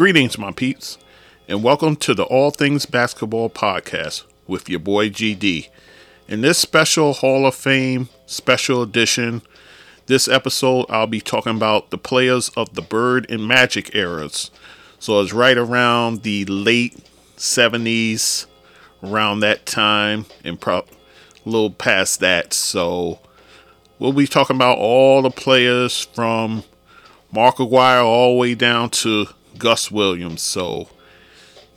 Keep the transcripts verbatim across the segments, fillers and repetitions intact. Greetings, my peeps, and welcome to the All Things Basketball Podcast with your boy G D. In this special Hall of Fame special edition, this episode I'll be talking about the players of the Bird and Magic eras. So it's right around the late seventies, around that time, and pro- a little past that. So we'll be talking about all the players from Mark Aguirre all the way down to Gus Williams. So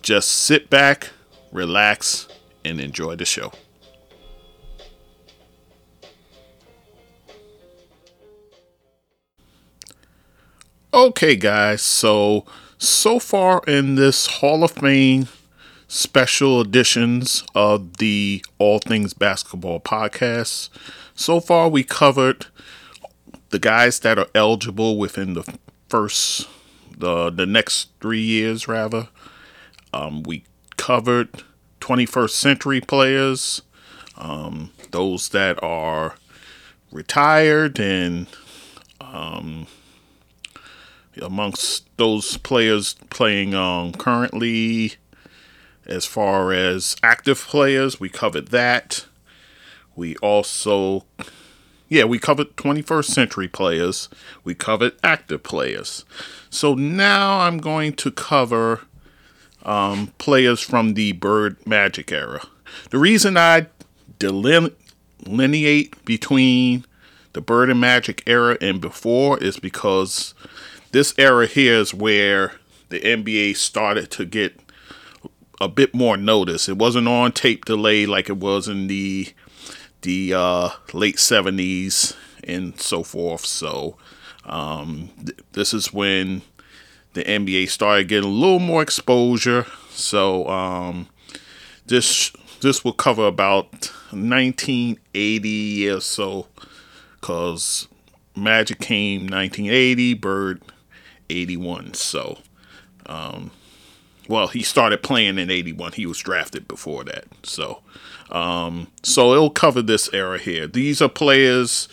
just sit back, relax, and enjoy the show. Okay, guys, so so far in this Hall of Fame special editions of the All Things Basketball Podcast, so far we covered the guys that are eligible within the first The, the next three years, rather. Um, we covered twenty-first century players, um, those that are retired, and um, amongst those players playing um, currently, as far as active players, we covered that. We also, yeah, we covered twenty-first century players. We covered active players. So now I'm going to cover um, players from the Bird Magic era. The reason I delineate between the Bird and Magic era and before is because this era here is where the N B A started to get a bit more notice. It wasn't on tape delay like it was in the the uh, late seventies and so forth. So Um, th- this is when the N B A started getting a little more exposure. So, um, this, this will cover about nineteen eighty or so, cause Magic came nineteen eighty, Bird eighty-one. So, um, well, he started playing in eighty-one. He was drafted before that. So, um, so it'll cover this era here. These are players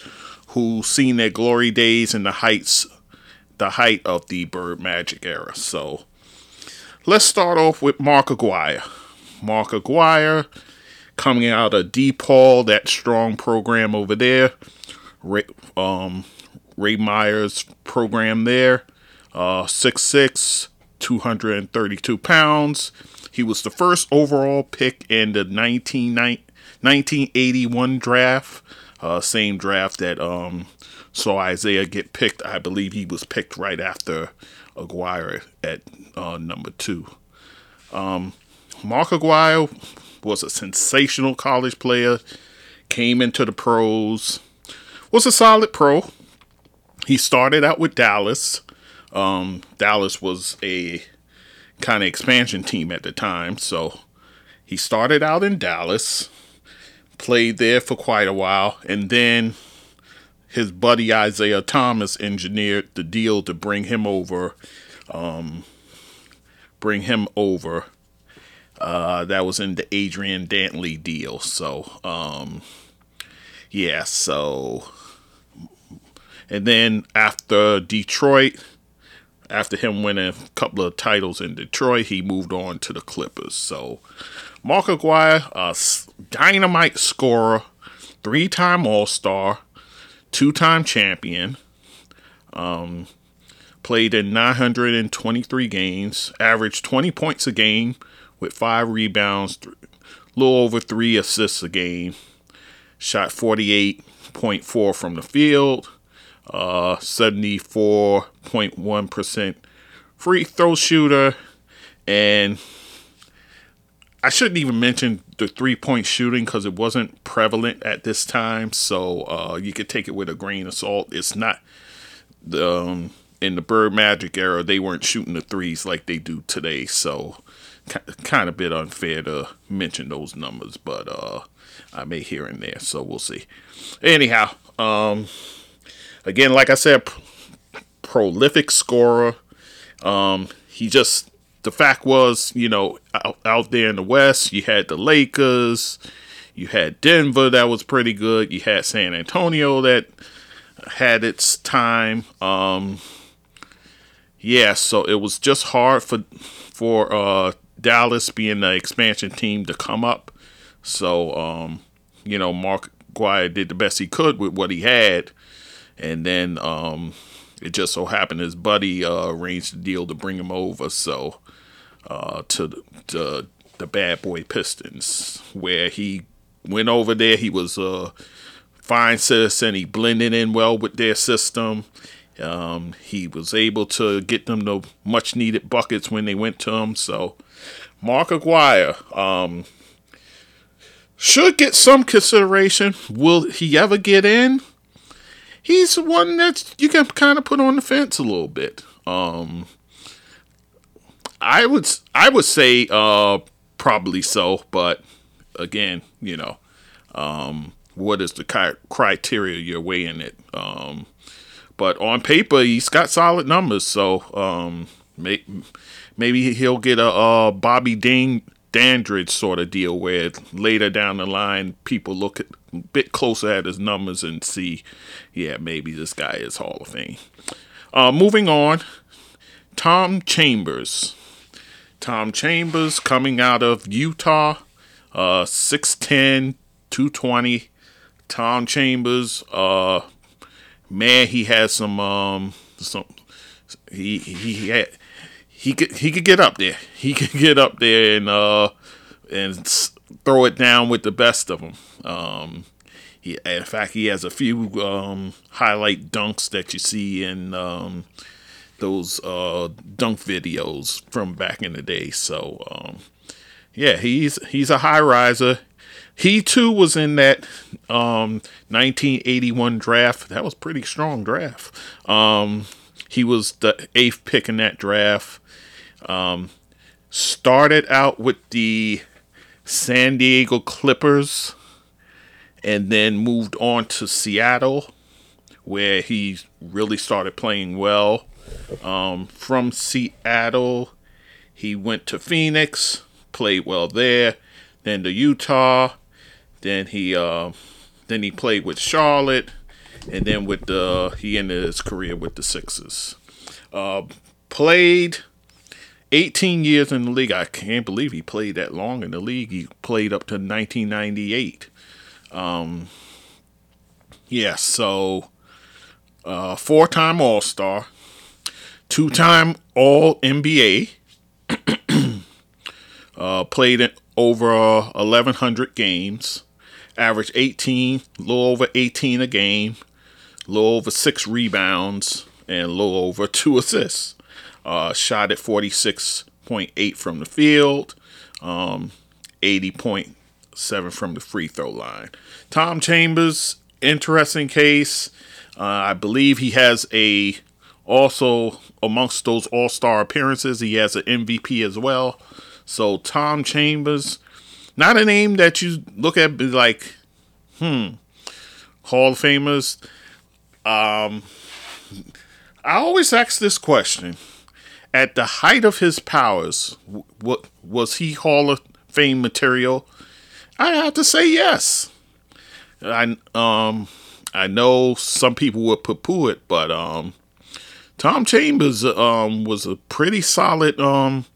who seen their glory days in the heights, the height of the Bird Magic era. So let's start off with Mark Aguirre. Mark Aguirre, coming out of DePaul, that strong program over there, Ray, um, Ray Myers' program there, uh, six foot six, two hundred thirty-two pounds. He was the first overall pick in the nineteen eighty-one draft. Uh, same draft that um, saw Isaiah get picked. I believe he was picked right after Aguirre at uh, number two. Um, Mark Aguirre was a sensational college player. Came into the pros. Was a solid pro. He started out with Dallas. Um, Dallas was a kind of expansion team at the time. So he started out in Dallas. Played there for quite a while, and then his buddy Isaiah Thomas engineered the deal to bring him over. Um, bring him over. Uh, that was in the Adrian Dantley deal. So, um, yeah. So, and then after Detroit, after him winning a couple of titles in Detroit, he moved on to the Clippers. So, Mark Aguirre, a dynamite scorer, three-time All-Star, two-time champion, um, played in nine hundred twenty-three games, averaged twenty points a game with five rebounds, a little over three assists a game, shot forty-eight point four percent from the field, uh, seventy-four point one percent free throw shooter, and I shouldn't even mention the three-point shooting because it wasn't prevalent at this time, so uh, you could take it with a grain of salt. It's not, the, um, in the Bird Magic era, they weren't shooting the threes like they do today, so k- kind of a bit unfair to mention those numbers, but uh, I may here and there, so we'll see. Anyhow, um, again, like I said, p- prolific scorer. Um, he just... The fact was, you know, out, out there in the West, you had the Lakers, you had Denver that was pretty good, you had San Antonio that had its time. Um, yeah, so it was just hard for for uh, Dallas, being the expansion team, to come up. So, um, you know, Mark Aguirre did the best he could with what he had. And then um, it just so happened his buddy uh, arranged the deal to bring him over. So uh, to, to the Bad Boy Pistons, where he went over there. He was a fine citizen. He blended in well with their system. Um, he was able to get them the much needed buckets when they went to him. So Mark Aguirre, um, should get some consideration. Will he ever get in? He's one that you can kind of put on the fence a little bit. Um, I would, I would say, uh, probably so, but again, you know, um, what is the ki- criteria you're weighing it? Um, But on paper, he's got solid numbers, so um, may, maybe he'll get a, a Bobby Ding, Dandridge sort of deal, where later down the line, people look at, a bit closer at his numbers and see, yeah, maybe this guy is Hall of Fame. Uh, moving on, Tom Chambers. Tom Chambers coming out of Utah, uh, six ten, two twenty. Tom Chambers, uh... Man, he has some, um, some, he, he, he had, he could, he could get up there. He could get up there and, uh, and throw it down with the best of them. Um, he, in fact, he has a few, um, highlight dunks that you see in, um, those, uh, dunk videos from back in the day. So, um, yeah, he's, he's a high riser. He, too, was in that um, nineteen eighty-one draft. That was a pretty strong draft. Um, he was the eighth pick in that draft. Um, started out with the San Diego Clippers and then moved on to Seattle, where he really started playing well. Um, from Seattle, he went to Phoenix, played well there, then to Utah. Then he, uh, then he played with Charlotte, and then with the he ended his career with the Sixers. Uh, played eighteen years in the league. I can't believe he played that long in the league. He played up to nineteen ninety-eight. Um, yeah, so uh, four-time All-Star, two-time All-N B A. uh, played in over uh, eleven hundred games. Average eighteen, a little over eighteen a game, a little over six rebounds, and a little over two assists. Uh, shot at forty-six point eight from the field, um, eighty point seven from the free throw line. Tom Chambers, interesting case. Uh, I believe he has a, also amongst those All-Star appearances, he has an M V P as well. So Tom Chambers, not a name that you look at be like, hmm, Hall of Famers. Um, I always ask this question. At the height of his powers, what was he Hall of Fame material? I have to say yes. I um I know some people would poo-poo it, but um, Tom Chambers um was a pretty solid um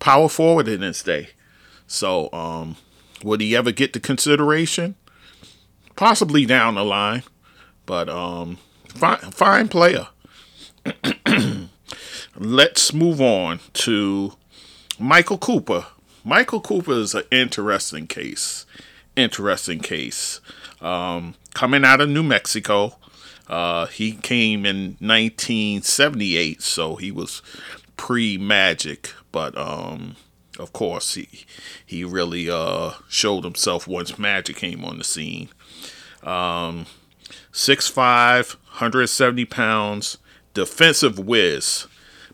power forward in this day. So, um, would he ever get the consideration? Possibly down the line, but um, fine, fine player. Let's move on to Michael Cooper. Michael Cooper is an interesting case. Interesting case. Um, coming out of New Mexico, uh, he came in nineteen seventy-eight, so he was pre-Magic, but um, of course he he really uh, showed himself once Magic came on the scene. Um, six five, one hundred seventy pounds, defensive whiz.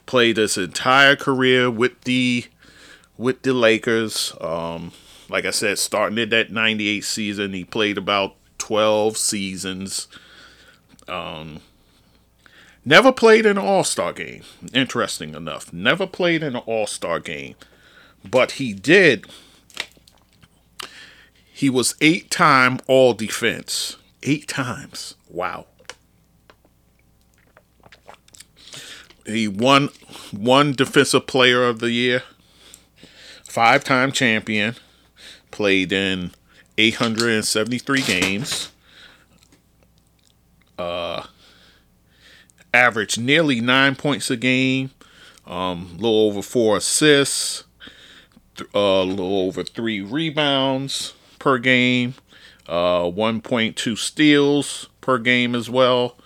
Played his entire career with the with the Lakers. Um, like I said, starting at that ninety-eight season, he played about twelve seasons. Um, Never played in an All-Star game, interesting enough. Never played in an All-Star game. But he did. He was eight-time All-Defense. Eight times. Wow. he won one Defensive Player of the Year, five-time champion, played in eight hundred seventy-three games, uh, averaged nearly nine points a game, um, a little over four assists, th- uh, a little over three rebounds per game, uh, one point two steals per game as well.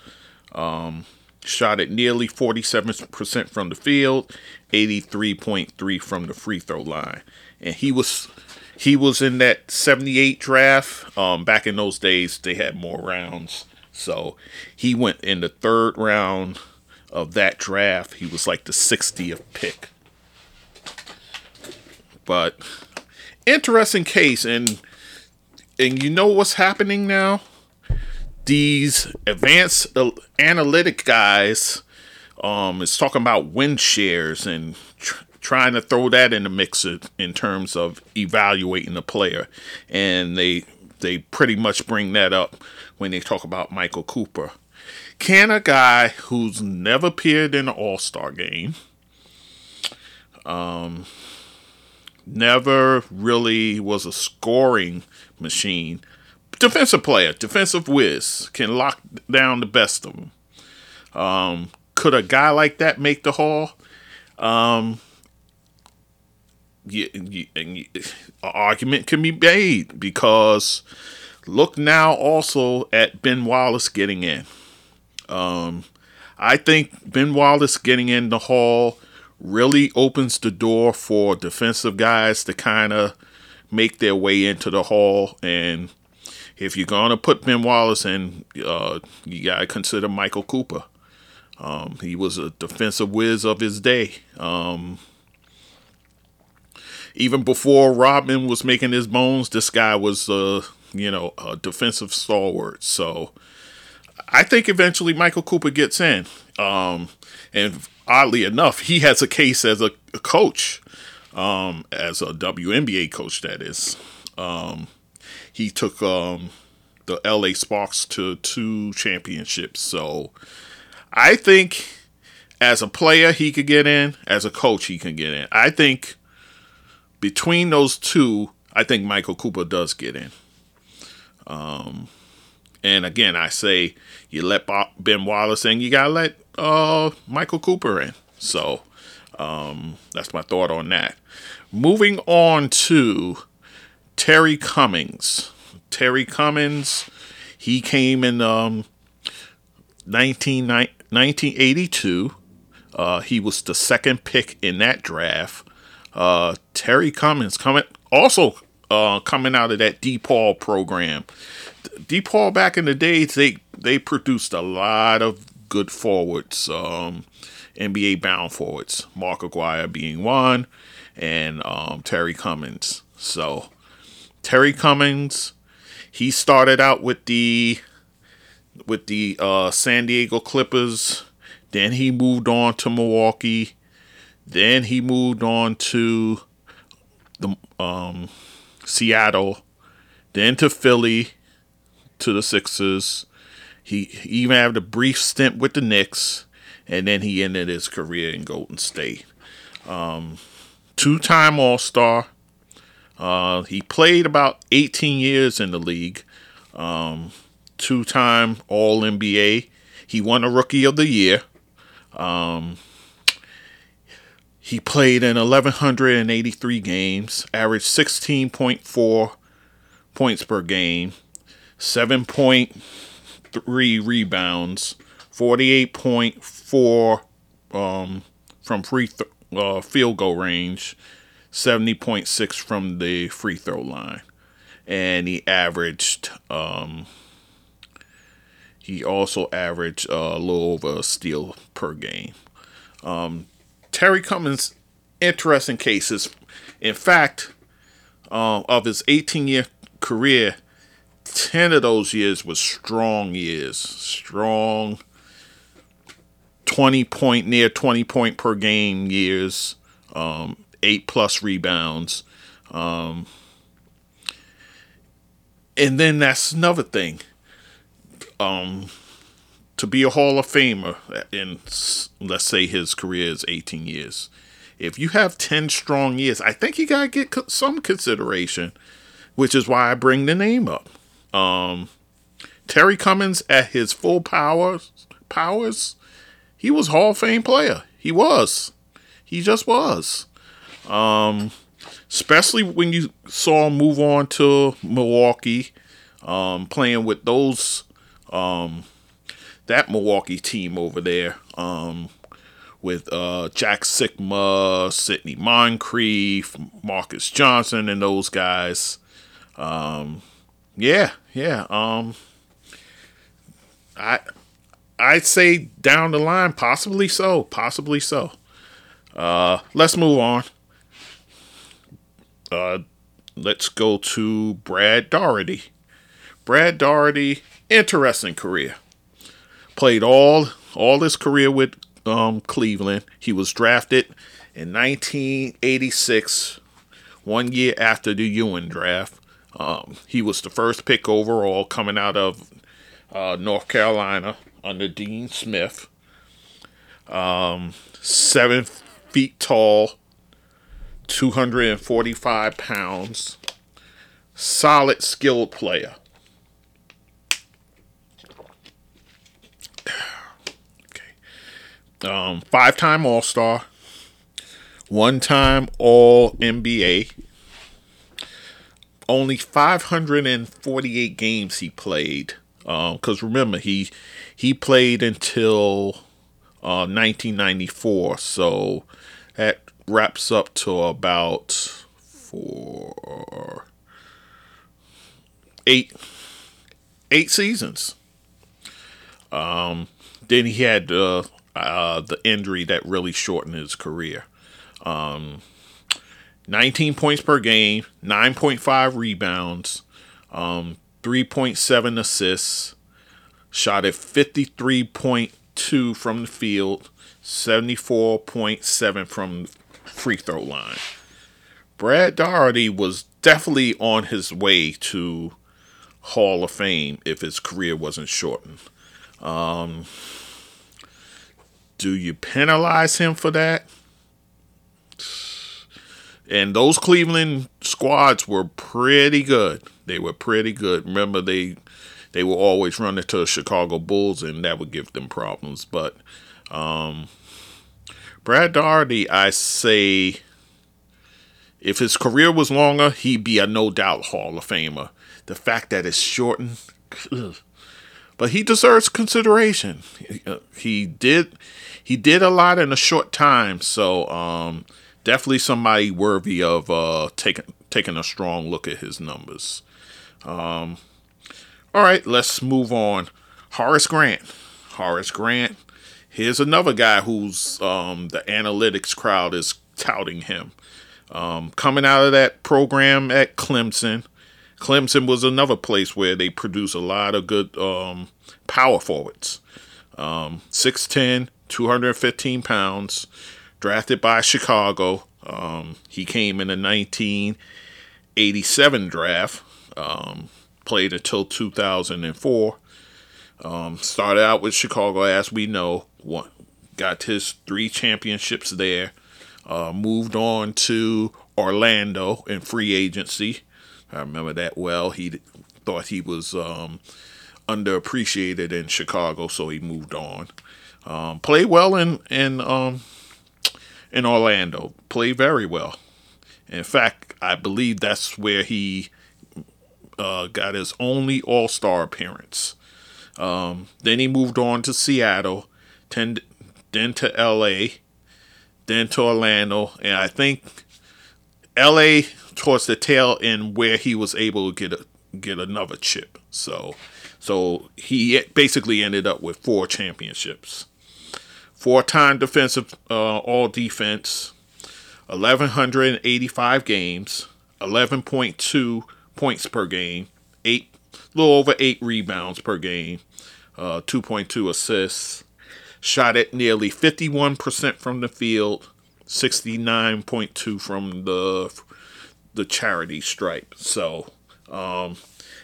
Um, shot at nearly forty-seven percent from the field, eighty-three point three from the free throw line. And he was he was in that seventy-eight draft. Um, back in those days, they had more rounds. So he went in the third round of that draft. He was like the sixtieth pick. But interesting case. And, and you know what's happening now? These advanced analytic guys um, is talking about win shares and tr- trying to throw that in the mix in terms of evaluating the player. And they they pretty much bring that up when they talk about Michael Cooper. Can a guy who's never appeared in an All-Star game, um, never really was a scoring machine, defensive player, defensive whiz, can lock down the best of them. Um, could a guy like that make the Hall? Um, you, you, you, an argument can be made because look now also at Ben Wallace getting in. Um, I think Ben Wallace getting in the Hall really opens the door for defensive guys to kind of make their way into the Hall. And if you're going to put Ben Wallace in, uh, you got to consider Michael Cooper. Um, he was a defensive whiz of his day. Um, even before Rodman was making his bones, this guy was, uh, you know, a defensive stalwart. So I think eventually Michael Cooper gets in. Um, and oddly enough, he has a case as a, a coach, um, as a W N B A coach, that is. Um He took um, the L A Sparks to two championships. So I think as a player, he could get in. As a coach, he can get in. I think between those two, I think Michael Cooper does get in. Um, and again, I say you let Ben Wallace in, you got to let uh, Michael Cooper in. So um, that's my thought on that. Moving on to Terry Cummings. Terry Cummings, he came in um, nineteen eighty-two. Uh, he was the second pick in that draft. Uh, Terry Cummings coming also uh, coming out of that DePaul program. DePaul back in the days, they, they produced a lot of good forwards, um, N B A bound forwards. Mark Aguirre being one, and um, Terry Cummings. So Terry Cummings, he started out with the with the uh, San Diego Clippers. Then he moved on to Milwaukee. Then he moved on to the um, Seattle. Then to Philly, to the Sixers. He, he even had a brief stint with the Knicks, and then he ended his career in Golden State. Um, two-time All-Star. Uh, he played about eighteen years in the league, um, two-time All N B A. He won a Rookie of the Year. Um, he played in eleven eighty-three games, averaged sixteen point four points per game, seven point three rebounds, forty-eight point four um, from free th- uh, field goal range, seventy point six from the free throw line. And he averaged, um, he also averaged a little over a steal per game. Um, Terry Cummings, interesting cases. In fact, uh, of his eighteen-year career, ten of those years was strong years. Strong twenty-point, near twenty-point per game years. Um, eight plus rebounds. Um, and then that's another thing. Um, to be a Hall of Famer in, let's say his career is eighteen years. If you have ten strong years, I think you got to get some consideration, which is why I bring the name up. Um, Terry Cummings at his full powers, powers, he was Hall of Fame player. He was. He just was. Um, especially when you saw him move on to Milwaukee, um, playing with those, um, that Milwaukee team over there, um, with uh, Jack Sigma, Sidney Moncrief, Marques Johnson, and those guys. Um, yeah, yeah. Um, I, I'd say down the line, possibly so, possibly so. Uh, let's move on. Uh, let's go to Brad Daugherty. Brad Daugherty, interesting career. Played all all his career with Um, Cleveland. He was drafted in nineteen eighty-six, one year after the Ewing draft. Um, he was the first pick overall coming out of uh, North Carolina under Dean Smith. Um, seven feet tall, two hundred forty-five pounds, solid skilled player. Um, five-time All-Star, one-time All-N B A. Only five hundred forty-eight games he played. Um, because remember, he he played until uh, nineteen ninety-four. So that wraps up to about four, eight, eight seasons. Um, then he had uh. Uh, the injury that really shortened his career. Um, nineteen points per game, nine point five rebounds, um, three point seven assists, shot at fifty-three point two from the field, seventy-four point seven from free throw line. Brad Daugherty was definitely on his way to Hall of Fame if his career wasn't shortened. Um... Do you penalize him for that? And those Cleveland squads were pretty good. They were pretty good. Remember, they they were always running to the Chicago Bulls, and that would give them problems. But um, Brad Daugherty, I say, if his career was longer, he'd be a no-doubt Hall of Famer. The fact that it's shortened... Ugh. But he deserves consideration. He did, he did a lot in a short time, so um, definitely somebody worthy of uh, taking taking a strong look at his numbers. Um, all right, let's move on. Horace Grant. Horace Grant. Here's another guy who's um, the analytics crowd is touting him. Um, coming out of that program at Clemson. Clemson was another place where they produce a lot of good um, power forwards. Um, six ten, two hundred fifteen pounds, drafted by Chicago. Um, he came in the nineteen eighty-seven draft, um, played until two thousand four. Um, started out with Chicago, as we know. Won, got his three championships there. Uh, moved on to Orlando in free agency. I remember that well. He thought he was um, underappreciated in Chicago, so he moved on. Um, played well in in um, in Orlando. Played very well. In fact, I believe that's where he uh, got his only All-Star appearance. Um, then he moved on to Seattle, then to L A, then to Orlando, and I think L A towards the tail end where he was able to get a, get another chip. So so he basically ended up with four championships. Four-time defensive uh, all-defense, eleven eighty-five games, eleven point two points per game, eight little over eight rebounds per game, uh, two point two assists, shot at nearly fifty-one percent from the field, sixty-nine point two from the the charity stripe. So, um,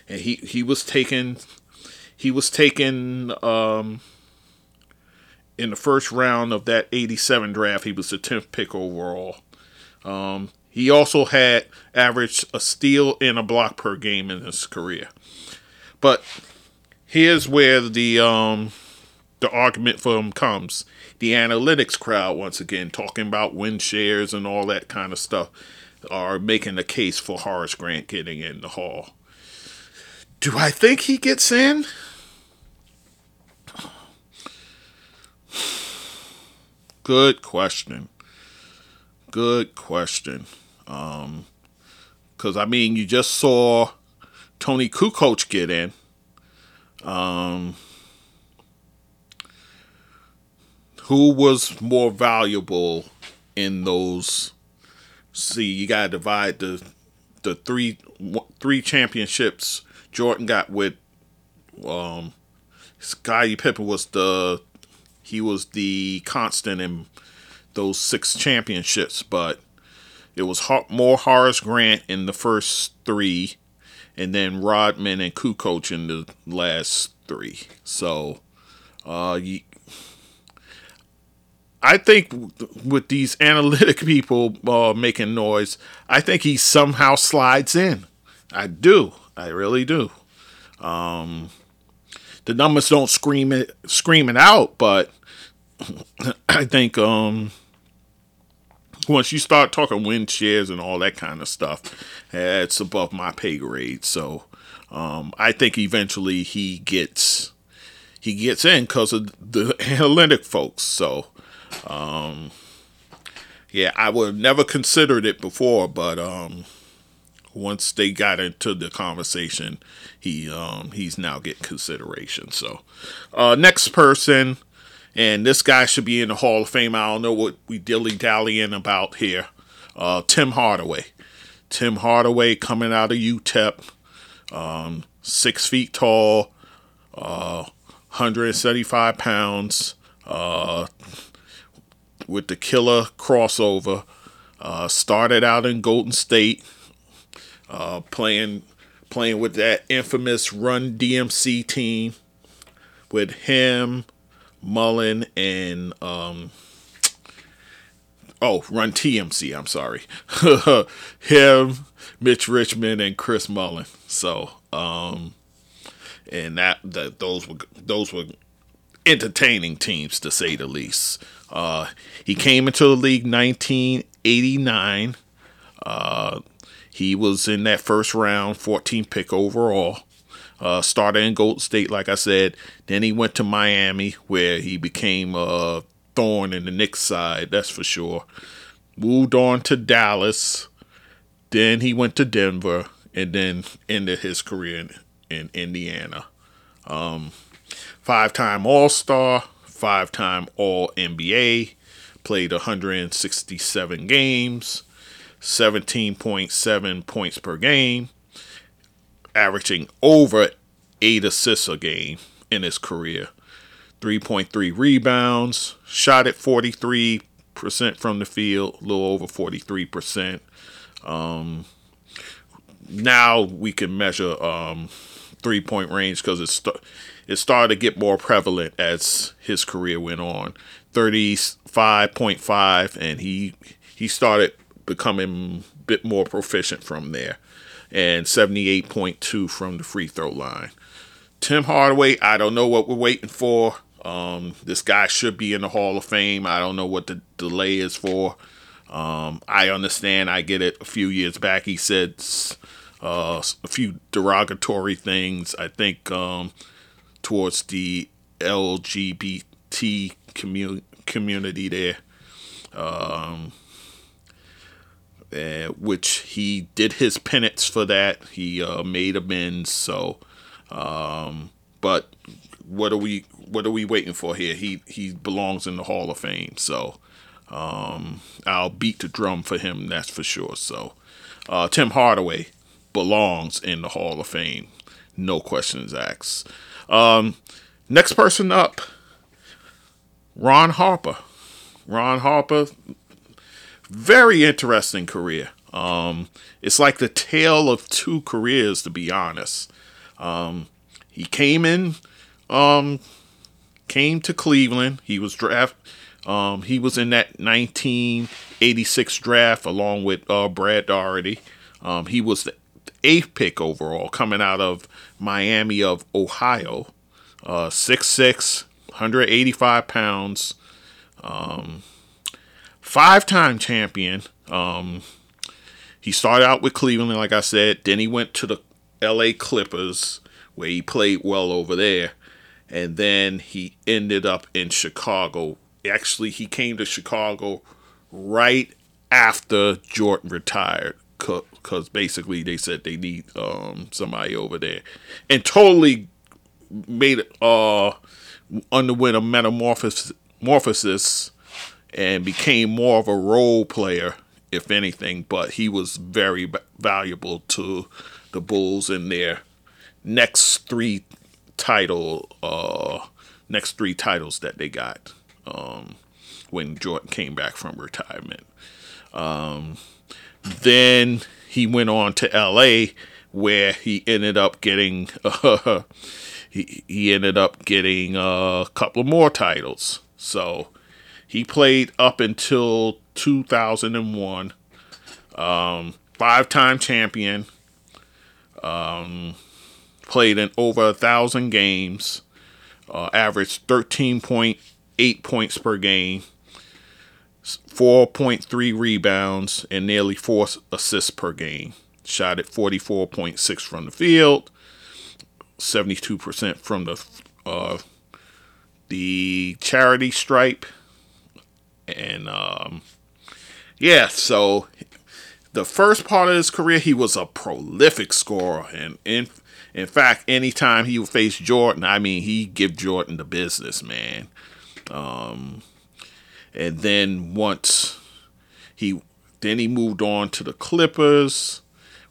and he, he was taken, he was taken, um, in the first round of that eighty-seven draft, he was the tenth pick overall. Um, he also had averaged a steal and a block per game in his career. But here's where the um, the argument for him comes. The analytics crowd, once again, talking about win shares and all that kind of stuff, are making a case for Horace Grant getting in the Hall. Do I think he gets in? Good question. Good question. Um, because, I mean, you just saw Tony Kukoc get in. Um, who was more valuable in those? See, you got to divide the the three three championships Jordan got with. Um, Scottie Pippen was the. He was the constant in those six championships, but it was more Horace Grant in the first three, and then Rodman and Kukoc in the last three. So, uh, you, I think with these analytic people uh, making noise, I think he somehow slides in. I do. I really do. Um, the numbers don't scream it, scream it out, but I think um, once you start talking win shares and all that kind of stuff, it's above my pay grade. So um, I think eventually he gets he gets in because of the analytic folks. So um, yeah, I would have never considered it before, but um, once they got into the conversation, he um, he's now getting consideration. So uh, next person. And this guy should be in the Hall of Fame. I don't know what we dilly-dallying about here. Uh, Tim Hardaway. Tim Hardaway coming out of U T E P. Um, six feet tall. Uh, one hundred seventy-five pounds. Uh, with the killer crossover. Uh, started out in Golden State. Uh, playing, playing with that infamous Run D M C team. With him, Mullen, and um oh Run T M C, I'm sorry him, Mitch Richmond, and Chris Mullen. So um and that, that those were those were entertaining teams, to say the least. Uh he came into the league nineteen eighty-nine. Uh he was in that first round, fourteenth pick overall. Uh, started in Golden State, like I said. Then he went to Miami, where he became a thorn in the Knicks side, that's for sure. Moved on to Dallas. Then he went to Denver, and then ended his career in, in Indiana. Um, five-time All-Star, five-time All-N B A, played one hundred sixty-seven games, seventeen point seven points per game, averaging over eight assists a game in his career, three point three rebounds, shot at forty-three percent from the field, a little over forty-three percent. Um, now we can measure um, three-point range because it, st- it started to get more prevalent as his career went on. thirty-five point five, and he he started becoming a bit more proficient from there. And seventy-eight point two from the free throw line. Tim Hardaway, I don't know what we're waiting for. Um, this guy should be in the Hall of Fame. I don't know what the delay is for. Um, I understand. I get it. A few years back, he said uh, a few derogatory things, I think, um, towards the L G B T commu- community there. Um Uh, which he did his penance for that. He uh, made amends. So, um, but what are we? What are we waiting for here? He he belongs in the Hall of Fame. So, um, I'll beat the drum for him. That's for sure. So, uh, Tim Hardaway belongs in the Hall of Fame. No questions asked. Um, next person up, Ron Harper. Ron Harper. Very interesting career. Um, it's like the tale of two careers, to be honest. Um, he came in um, came to Cleveland. He was draft. Um, he was in that nineteen eighty-six draft along with uh, Brad Daugherty. Um, he was the eighth pick overall, coming out of Miami of Ohio. Uh, six foot six, one hundred eighty-five pounds, um, five-time champion. Um, he started out with Cleveland, like I said. Then he went to the L A Clippers, where he played well over there. And then he ended up in Chicago. Actually, he came to Chicago right after Jordan retired, because basically they said they need um, somebody over there. And totally made uh underwent a metamorphosis and became more of a role player, if anything. But he was very b- valuable to the Bulls in their next three title uh next three titles that they got um when Jordan came back from retirement. Um, then he went on to L A, where he ended up getting. Uh, He, he ended up getting a couple of more titles. So he played up until two thousand one. Um, five-time champion. Um, played in over a thousand games. Uh, averaged thirteen point eight points per game. four point three rebounds and nearly four assists per game. Shot at forty-four point six from the field. seventy-two percent from the uh, the charity stripe. And, um, yeah, so the first part of his career, he was a prolific scorer. And, in in fact, anytime he would face Jordan, I mean, he give Jordan the business, man. Um, and then once he, then he moved on to the Clippers,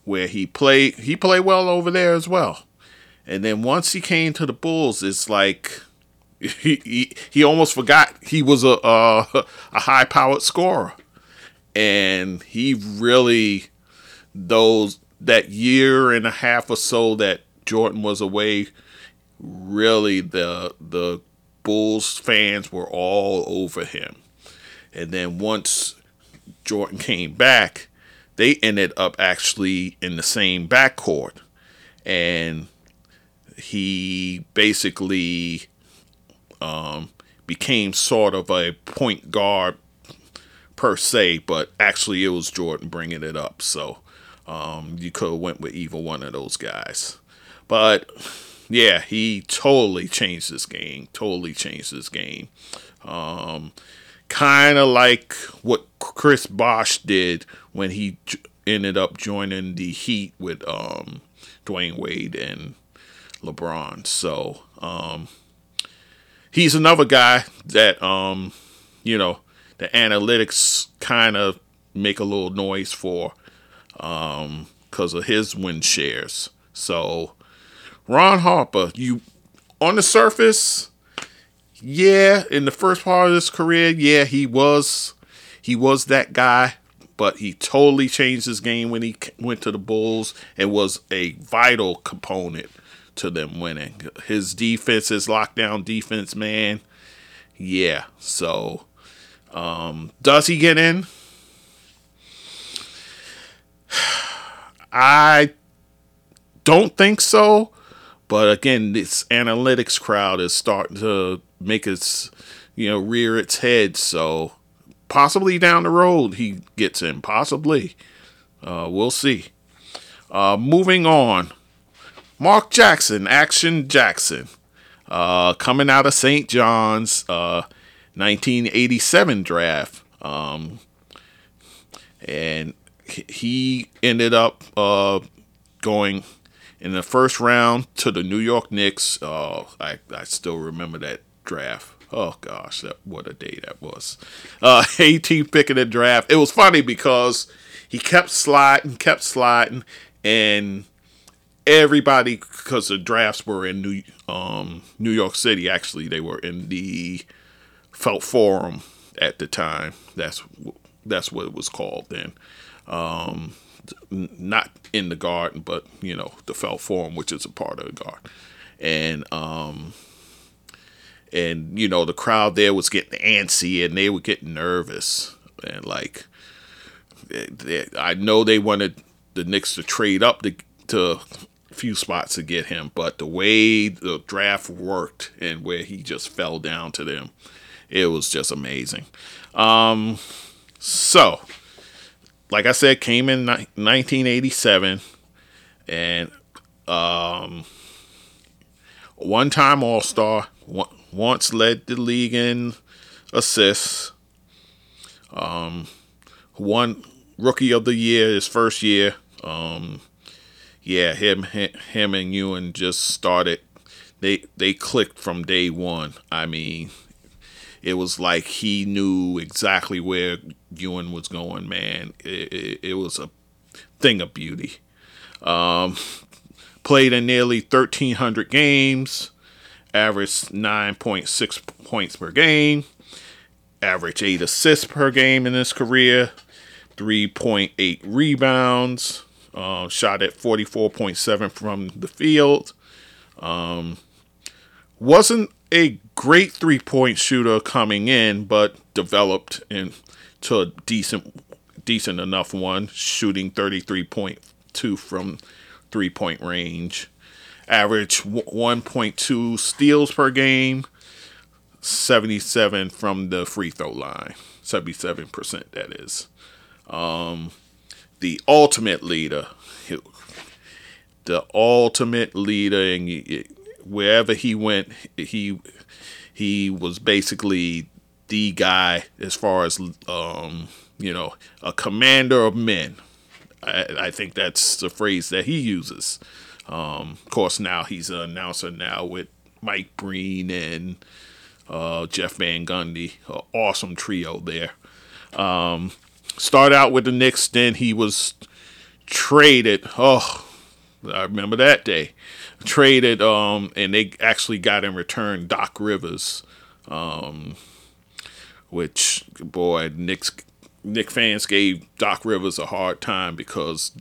where he played, he played well over there as well. And then once he came to the Bulls, it's like he he, he almost forgot he was a uh, a high-powered scorer. And he really, those that year and a half or so that Jordan was away, really the the Bulls fans were all over him. And then once Jordan came back, they ended up actually in the same backcourt. And he basically um, became sort of a point guard per se, but actually it was Jordan bringing it up. So um, you could have went with either one of those guys. But, yeah, he totally changed this game. Totally changed this game. Um, kind of like what Chris Bosh did when he j- ended up joining the Heat with um, Dwayne Wade and LeBron. So um, he's another guy that um, you know, the analytics kind of make a little noise for um, because of his win shares. So Ron Harper, you on the surface, yeah, in the first part of his career, yeah, he was he was that guy, but he totally changed his game when he went to the Bulls and was a vital component to them winning. His defense, his lockdown defense, man. Yeah. So, um, does he get in? I don't think so. But again, this analytics crowd is starting to make its, you know, rear its head. So possibly down the road he gets in. Possibly. Uh, we'll see. Uh, moving on. Mark Jackson, Action Jackson, uh, coming out of Saint John's uh, nineteen eighty-seven draft. Um, and he ended up uh, going in the first round to the New York Knicks. Uh, I, I still remember that draft. Oh, gosh, that what a day that was. Uh, eighteenth pick in the draft. It was funny because he kept sliding, kept sliding, and everybody, because the drafts were in New um, New York City, actually. They were in the Felt Forum at the time. That's that's what it was called then. Um, not in the Garden, but, you know, the Felt Forum, which is a part of the Garden. And um, And, you know, the crowd there was getting antsy and they were getting nervous. And, like, they, they, I know they wanted the Knicks to trade up to, to a few spots to get him, but the way the draft worked and where he just fell down to them, it was just amazing. Um, so, like I said, came in nineteen eighty-seven, and um, one-time All-Star, one, once led the league in assists, um, won Rookie of the Year his first year. Um, yeah, him, him and Ewan just started. They they clicked from day one. I mean, it was like he knew exactly where Ewan was going, man. It, it, it was a thing of beauty. Um, played in nearly thirteen hundred games, averaged nine point six points per game, averaged eight assists per game in his career, three point eight rebounds, uh, shot at forty-four point seven from the field. Um, wasn't a great three-point shooter coming in, but developed into a decent, decent enough one, shooting thirty-three point two from three-point range. Average one point two steals per game, seventy-seven from the free throw line, seventy-seven percent that is. Um, the ultimate leader, the ultimate leader, and wherever he went, he he was basically the guy as far as um, you know, a commander of men. I, I think that's the phrase that he uses. Um, of course, now he's an announcer now with Mike Breen and uh, Jeff Van Gundy, an awesome trio there. Um, Started out with the Knicks, then he was traded. Oh, I remember that day. Traded, um, and they actually got in return Doc Rivers, um, which, boy, Knicks, Knick fans gave Doc Rivers a hard time because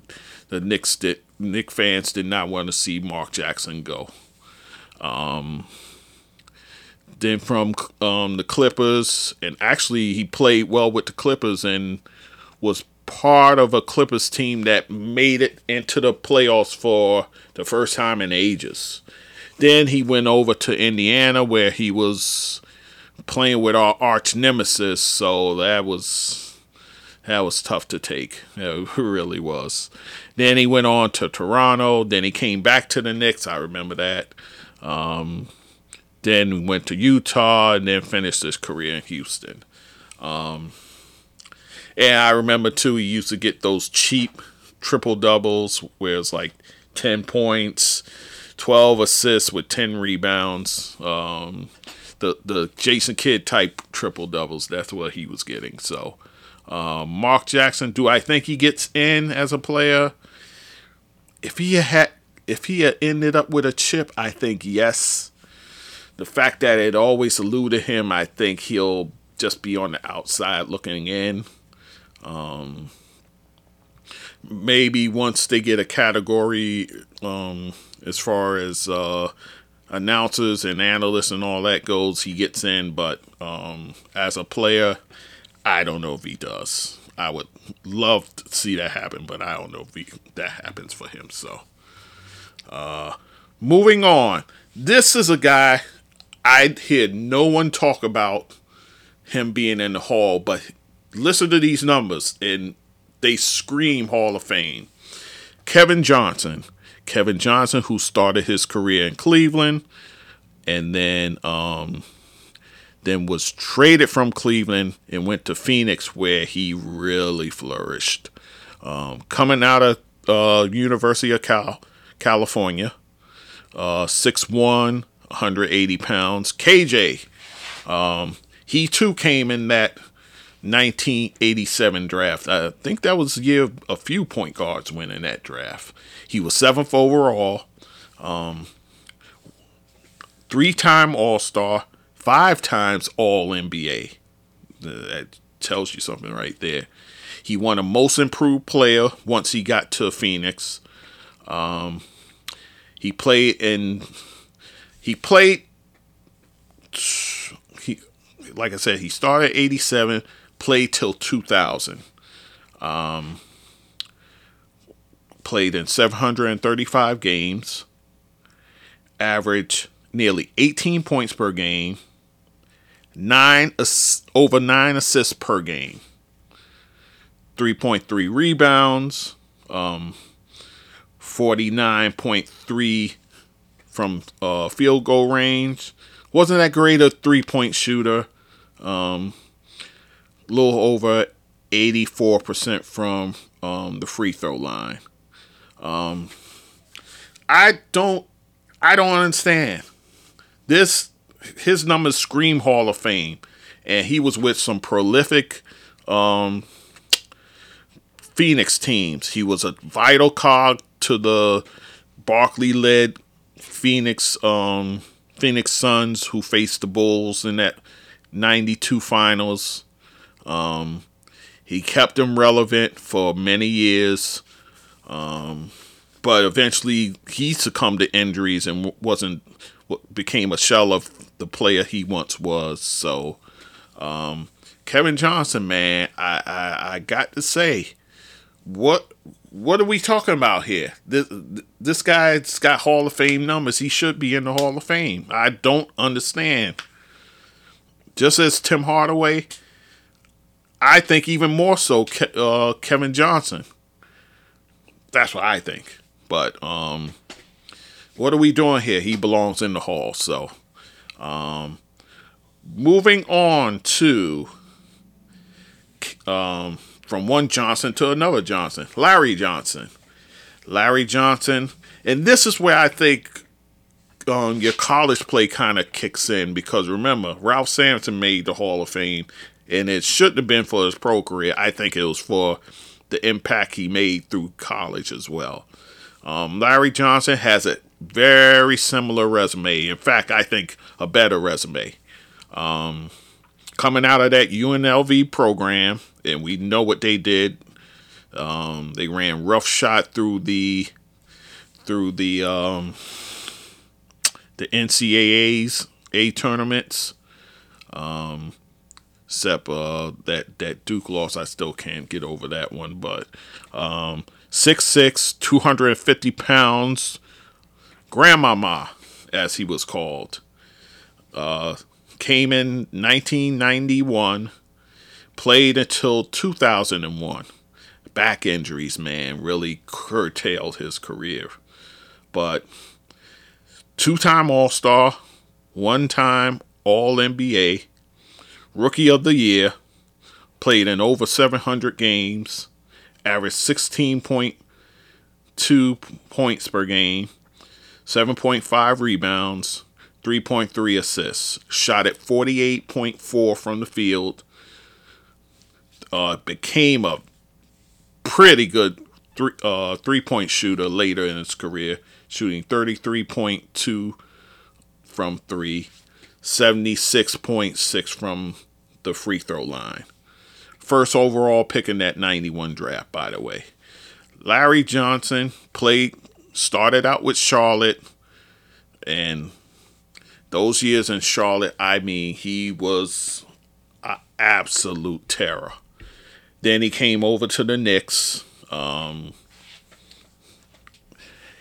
the Knicks did, Knick fans did not want to see Mark Jackson go. Um, then from um, the Clippers, and actually he played well with the Clippers and was part of a Clippers team that made it into the playoffs for the first time in ages. Then he went over to Indiana where he was playing with our arch nemesis, so that was that was tough to take. It really was. Then he went on to Toronto. Then he came back to the Knicks. I remember that. Um... Then went to Utah and then finished his career in Houston. Um, and I remember, too, he used to get those cheap triple doubles where it's like ten points, twelve assists with ten rebounds. Um, the, the Jason Kidd type triple doubles, that's what he was getting. So, um, Mark Jackson, do I think he gets in as a player? If he had, if he had ended up with a chip, I think yes. The fact that it always eluded him, I think he'll just be on the outside looking in. Um, maybe once they get a category um, as far as uh, announcers and analysts and all that goes, he gets in. But um, as a player, I don't know if he does. I would love to see that happen, but I don't know if he, that happens for him. So, uh, moving on. This is a guy... I hear no one talk about him being in the Hall, but listen to these numbers, and they scream Hall of Fame. Kevin Johnson. Kevin Johnson, who started his career in Cleveland, and then um, then was traded from Cleveland and went to Phoenix, where he really flourished. Um, coming out of uh, University of Cal- California, uh, six one, one hundred eighty pounds. K J, um, he too came in that nineteen eighty-seven draft. I think that was the year a few point guards went in that draft. He was seventh overall, um, three-time All-Star, five times All-N B A. That tells you something right there. He won a Most Improved Player once he got to Phoenix. Um, he played in... He played like I said, he started in eighty-seven, played till two thousand. Um, played in seven hundred thirty-five games, averaged nearly eighteen points per game, nine ass- over nine assists per game, three point three rebounds, um, forty-nine point three from uh, field goal range. Wasn't that great a three-point shooter. Um, a little over eighty-four percent from um, the free throw line. Um, I don't, I don't understand this. His numbers scream Hall of Fame, and he was with some prolific um, Phoenix teams. He was a vital cog to the Barkley-led Phoenix um, Phoenix Suns, who faced the Bulls in that ninety-two finals. Um, he kept them relevant for many years. Um, but eventually he succumbed to injuries and wasn't, became a shell of the player he once was. So, um, Kevin Johnson, man, I, I, I got to say, what, what are we talking about here? This, this guy's got Hall of Fame numbers. He should be in the Hall of Fame. I don't understand. Just as Tim Hardaway, I think even more so, Ke- uh, Kevin Johnson. That's what I think. But um, what are we doing here? He belongs in the Hall. So um, moving on to um, from one Johnson to another Johnson, Larry Johnson. Larry Johnson. And this is where I think um, your college play kind of kicks in. Because remember, Ralph Sampson made the Hall of Fame. And it shouldn't have been for his pro career. I think it was for the impact he made through college as well. Um, Larry Johnson has a very similar resume. In fact, I think a better resume. Um, coming out of that U N L V program, and we know what they did. Um, they ran roughshod through the through the um, the N C A A's A tournaments. Um, Except uh, that, that Duke loss, I still can't get over that one. But um, six six, two hundred fifty pounds, Grandmama, as he was called. Uh, came in nineteen ninety-one, played until two thousand one. Back injuries, man, really curtailed his career. But two-time All-Star, one-time All-N B A, Rookie of the Year, played in over seven hundred games, averaged sixteen point two points per game, seven point five rebounds, three point three assists, shot at forty-eight point four from the field, uh, became a pretty good three, uh, three-point shooter later in his career, shooting thirty-three point two from three, seventy-six point six from the free throw line. First overall pick in that ninety-one draft, by the way. Larry Johnson played, started out with Charlotte, and those years in Charlotte, I mean, he was an absolute terror. Then he came over to the Knicks. Um,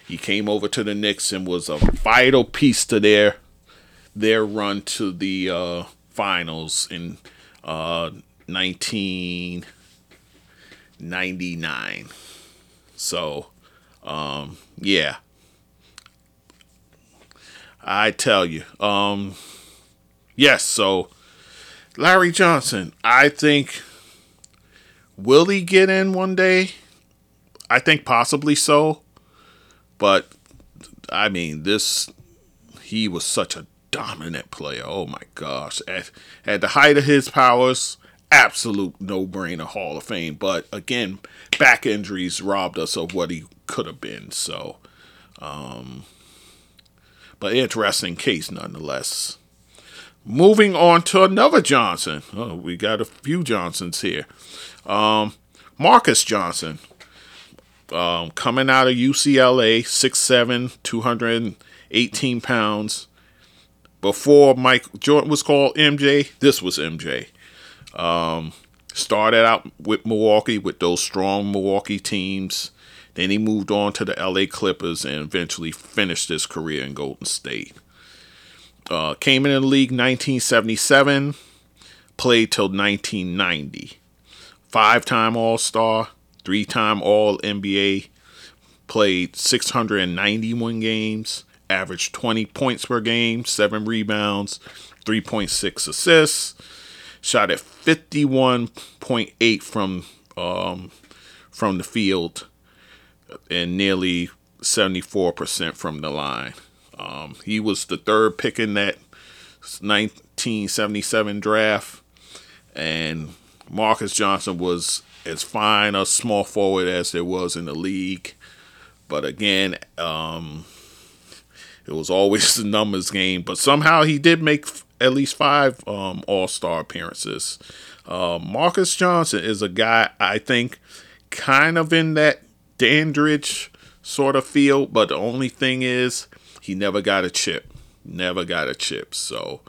he came over to the Knicks and was a vital piece to their their run to the uh, finals in uh, nineteen ninety-nine. So, um, yeah. I tell you. Um, yes, so Larry Johnson, I think, will he get in one day? I think possibly so. But, I mean, this, he was such a dominant player. Oh my gosh. At, at the height of his powers, absolute no-brainer Hall of Fame. But again, back injuries robbed us of what he could have been. So, um, but interesting case nonetheless. Moving on to another Johnson. Oh, we got a few Johnsons here. Um, Marques Johnson, um, coming out of U C L A, six seven, two hundred eighteen pounds. Before Michael Jordan was called M J, this was M J. Um, started out with Milwaukee, with those strong Milwaukee teams. Then he moved on to the L A Clippers and eventually finished his career in Golden State. Uh, came into the league nineteen seventy-seven, played till nineteen ninety. Five-time All-Star, three-time All-N B A, played six hundred ninety-one games, averaged twenty points per game, seven rebounds, three point six assists, shot at fifty-one point eight from um, from the field, and nearly seventy-four percent from the line. Um, he was the third pick in that nineteen seventy-seven draft, and Marques Johnson was as fine a small forward as there was in the league. But again, um, it was always the numbers game. But somehow he did make f- at least five um, All-Star appearances. Uh, Marques Johnson is a guy, I think, kind of in that Dandridge sort of feel, but the only thing is he never got a chip. Never got a chip. So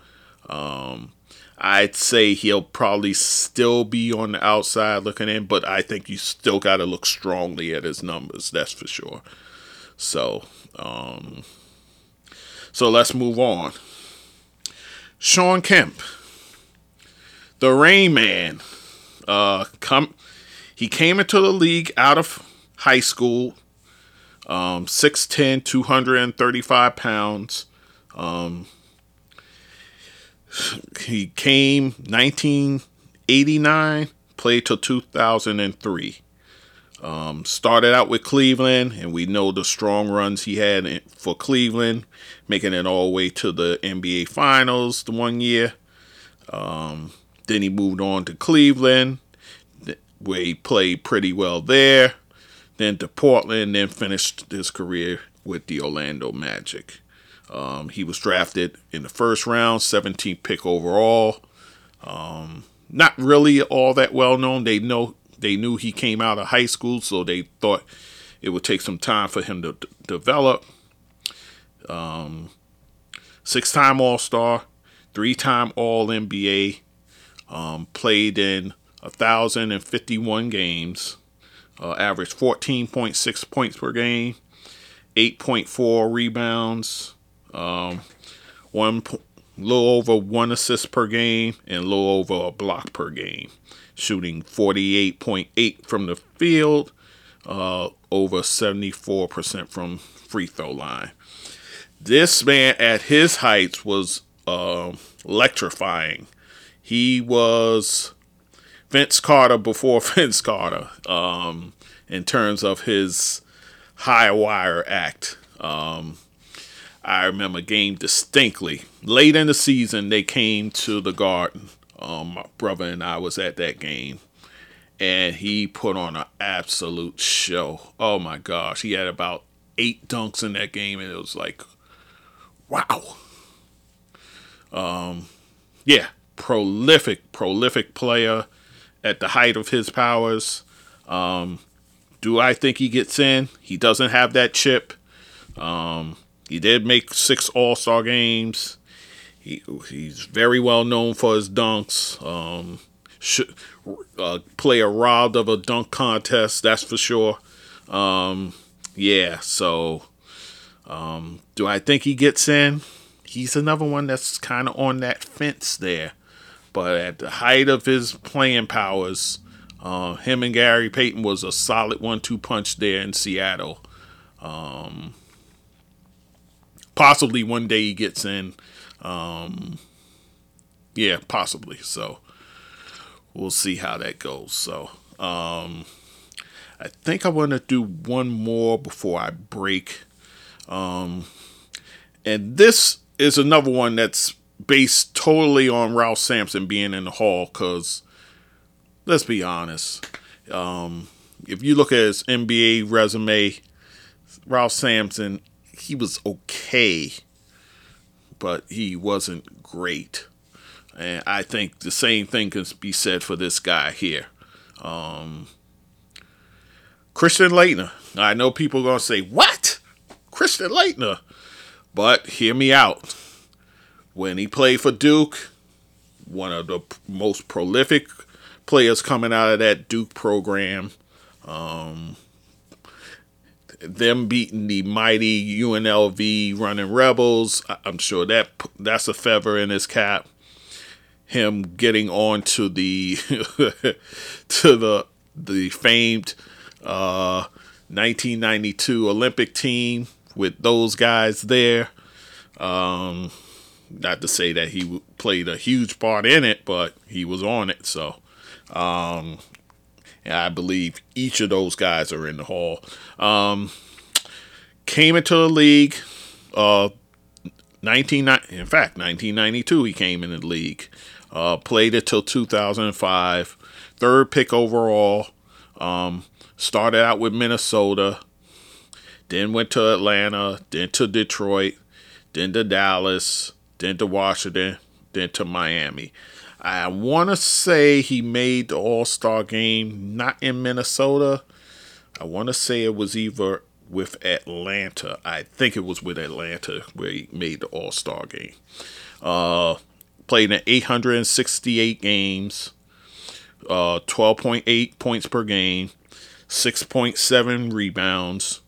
um, I'd say he'll probably still be on the outside looking in, but I think you still got to look strongly at his numbers. That's for sure. So, um, so let's move on. Sean Kemp, the Rain Man. Uh, come, he came into the league out of high school, um, six ten, two hundred thirty-five pounds. Um, he came nineteen eighty-nine, played till two thousand three. Um, started out with Cleveland, and we know the strong runs he had for Cleveland, making it all the way to the N B A Finals the one year. Um, then he moved on to Cleveland, where he played pretty well there. Then to Portland, then finished his career with the Orlando Magic. Um, he was drafted in the first round, seventeenth pick overall. Um, not really all that well known. They know they knew he came out of high school, so they thought it would take some time for him to d- develop. Um, six-time All-Star, three-time All-N B A, um, played in one thousand fifty-one games. Uh, averaged fourteen point six points per game, eight point four rebounds, um, one po- little over one assist per game, and a little over a block per game. Shooting forty-eight point eight from the field, uh, over seventy-four percent from free throw line. This man at his heights was uh, electrifying. He was Vince Carter before Vince Carter, um, in terms of his high wire act. Um, I remember a game distinctly. Late in the season, they came to the Garden. Um, my brother and I was at that game, and he put on an absolute show. Oh my gosh, he had about eight dunks in that game, and it was like, wow. Um, yeah, prolific, prolific player. At the height of his powers. Um, do I think he gets in? He doesn't have that chip. Um, he did make six All-Star games. He, he's very well known for his dunks. Um, should, uh, player robbed of a dunk contest, that's for sure. Um, yeah, so um, do I think he gets in? He's another one that's kind of on that fence there. But at the height of his playing powers, uh, him and Gary Payton was a solid one two punch there in Seattle. Um, possibly one day he gets in. Um, yeah, possibly. So we'll see how that goes. So um, I think I want to do one more before I break. Um, and this is another one that's based totally on Ralph Sampson being in the Hall, because let's be honest, um, if you look at his N B A resume, Ralph Sampson, he was okay, but he wasn't great. And I think the same thing can be said for this guy here. Um, Christian Laettner. I know people are going to say, what? Christian Laettner? But hear me out. when he played for Duke, one of the most prolific players coming out of that Duke program. Um, them beating the mighty U N L V running Rebels, I'm sure that that's a feather in his cap. Him getting on to the to the the famed uh, nineteen ninety-two Olympic team with those guys there. Um, not to say that he played a huge part in it, but he was on it. So, um, and I believe each of those guys are in the Hall. Um, came into the league, uh, nineteen ninety, in fact, nineteen ninety-two he came into the league. Uh, played it till two thousand five. Third pick overall. Um, started out with Minnesota. Then went to Atlanta. Then to Detroit. Then to Dallas. Then to Washington. Then to Miami. I want to say he made the All-Star game not in Minnesota. I want to say it was either with Atlanta. I think it was with Atlanta where he made the All-Star game. Uh, played in eight hundred sixty-eight games, uh, twelve point eight points per game, six point seven rebounds,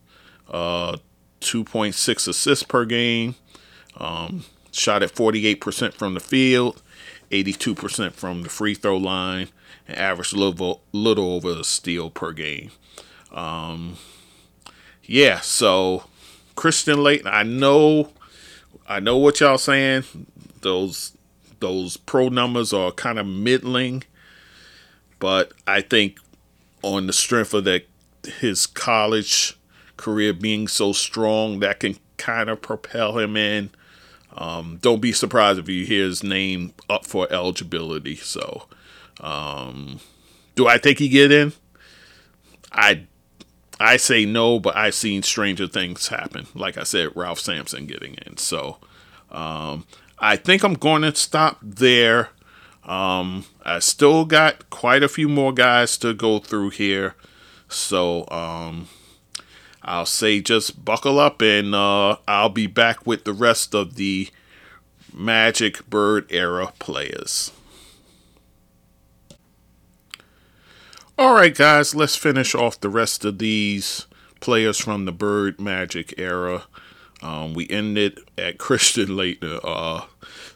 uh, two point six assists per game, um, shot at forty-eight percent from the field, eighty-two percent from the free throw line, and averaged a little, little over a steal per game. Um, yeah, so Christian Laettner, I know, I know what y'all saying. Those those pro numbers are kind of middling, but I think on the strength of that, his college career being so strong, that can kind of propel him in. Um, don't be surprised if you hear his name up for eligibility. So, um, do I think he get in? I, I say no, but I've seen stranger things happen. Like I said, Ralph Sampson getting in. So, um, I think I'm going to stop there. Um, I still got quite a few more guys to go through here. So, um, I'll say just buckle up, and uh, I'll be back with the rest of the Magic Bird era players. All right, guys, let's finish off the rest of these players from the Bird Magic era. Um, we ended at Christian Laettner, uh,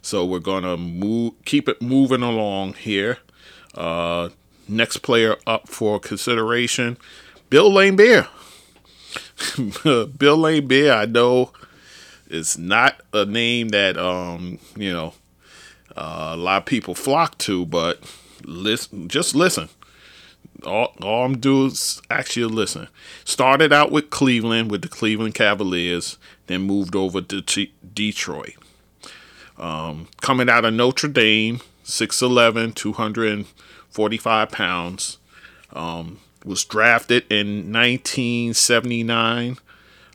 so we're gonna move, keep it moving along here. Uh, next player up for consideration, Bill Laimbeer. Bill Laimbeer, I know, is not a name that um you know uh, a lot of people flock to, but listen, just listen. All, all I'm doing is actually listen. Started out with Cleveland, with the Cleveland Cavaliers, then moved over to T- Detroit. Um, coming out of Notre Dame, six eleven, two hundred forty-five pounds. Um, was drafted in nineteen seventy-nine.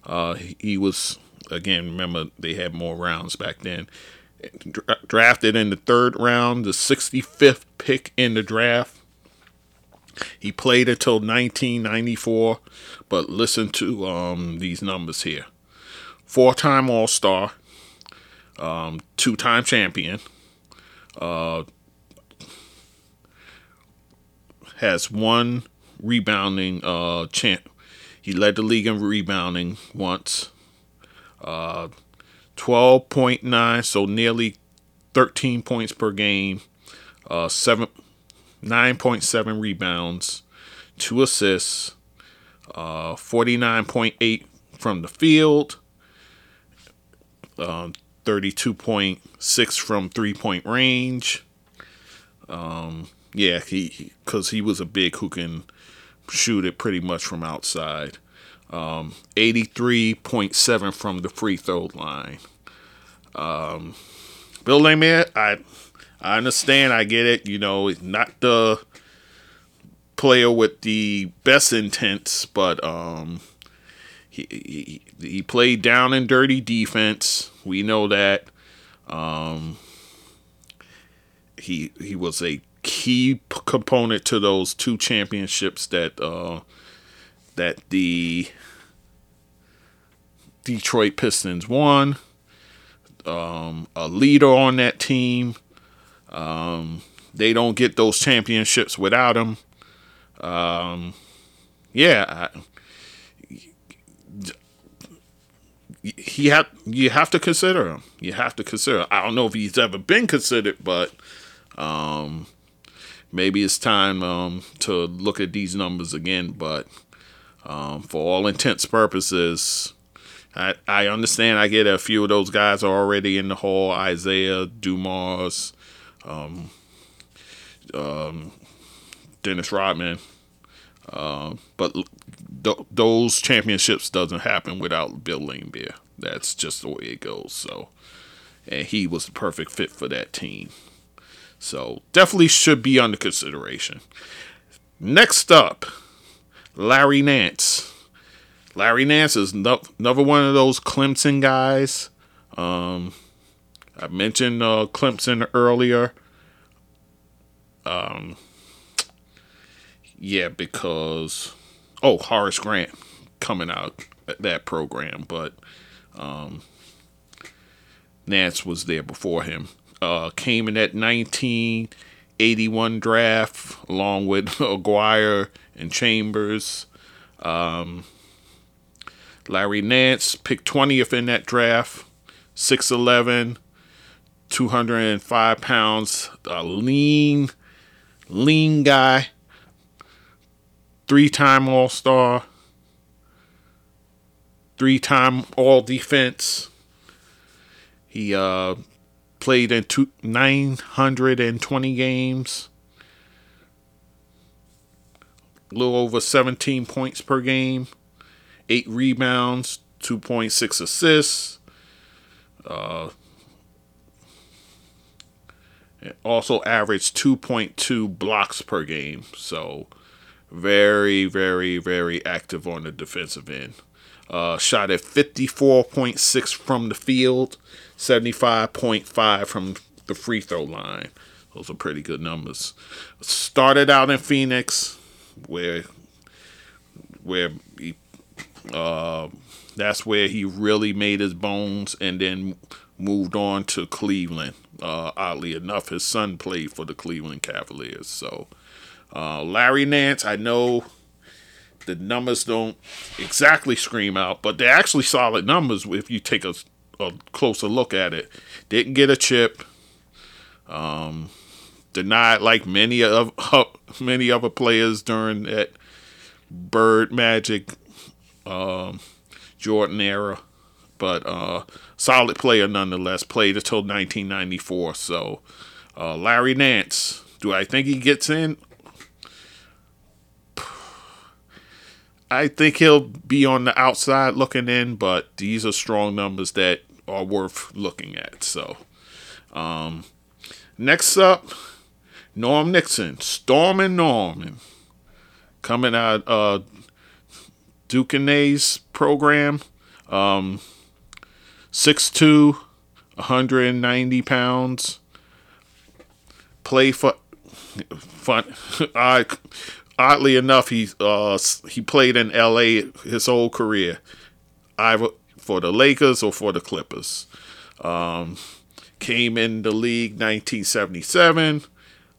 Uh, he was, again, remember they had more rounds back then. Dra- drafted in the third round, the sixty-fifth pick in the draft. He played until nineteen ninety-four, but listen to um, these numbers here. Four-time All-Star, um, two-time champion, uh, has one rebounding uh, champ. He led the league in rebounding once. Uh, twelve point nine, so nearly thirteen points per game. Uh, seven. nine point seven rebounds, two assists, uh, forty-nine point eight from the field, uh, thirty-two point six from three-point range. Um, yeah, he because he was a big who can shoot it pretty much from outside. Um, eighty-three point seven from the free throw line. Um, Bill Laimbeer, I... I understand. I get it. You know, it's not the player with the best intents, but um, he, he he played down and dirty defense. We know that. Um, he he was a key component to those two championships that uh, that the Detroit Pistons won. um, a leader on that team. Um, they don't get those championships without him. Um, yeah, I, he have you have to consider him. You have to consider him. I don't know if he's ever been considered, but um, maybe it's time um, to look at these numbers again. But um, for all intents and purposes, I, I understand. I get a few of those guys are already in the Hall. Isaiah, Dumas, um, um, Dennis Rodman. Uh, but th- those championships doesn't happen without Bill Laimbeer. That's just the way it goes. So, and he was the perfect fit for that team. So definitely should be under consideration. Next up, Larry Nance. Larry Nance is no- another one of those Clemson guys. Um, I mentioned uh, Clemson earlier. Um. Yeah, because, oh, Horace Grant coming out at that program, but um, Nance was there before him. Uh, came in that nineteen eighty-one draft along with Aguirre and Chambers. Um, Larry Nance picked twentieth in that draft, six eleven, two hundred five pounds, a lean, lean guy. Three-time All-Star, three-time All-Defense. He uh, played in two, nine hundred twenty games, a little over seventeen points per game, eight rebounds, two point six assists. Uh, also averaged two point two blocks per game, so... Very, very, very active on the defensive end. Uh, shot at fifty-four point six from the field, seventy-five point five from the free throw line. Those are pretty good numbers. Started out in Phoenix, where where he, uh, that's where he really made his bones, and then moved on to Cleveland. Uh, oddly enough, his son played for the Cleveland Cavaliers, so... Uh, Larry Nance, I know the numbers don't exactly scream out, but they're actually solid numbers if you take a, a closer look at it. Didn't get a chip. Um, denied like many of uh, many other players during that Bird Magic um, Jordan era, but uh, solid player nonetheless. Played until nineteen ninety-four. So uh, Larry Nance, do I think he gets in? I think he'll be on the outside looking in, but these are strong numbers that are worth looking at. So, um, next up, Norm Nixon, Stormin' Norman, coming out of uh, Duquesne's program, um, six two, one hundred ninety pounds, play for fun. I. Oddly enough, he uh, he played in L A his whole career, either for the Lakers or for the Clippers. Um, came in the league nineteen seventy-seven.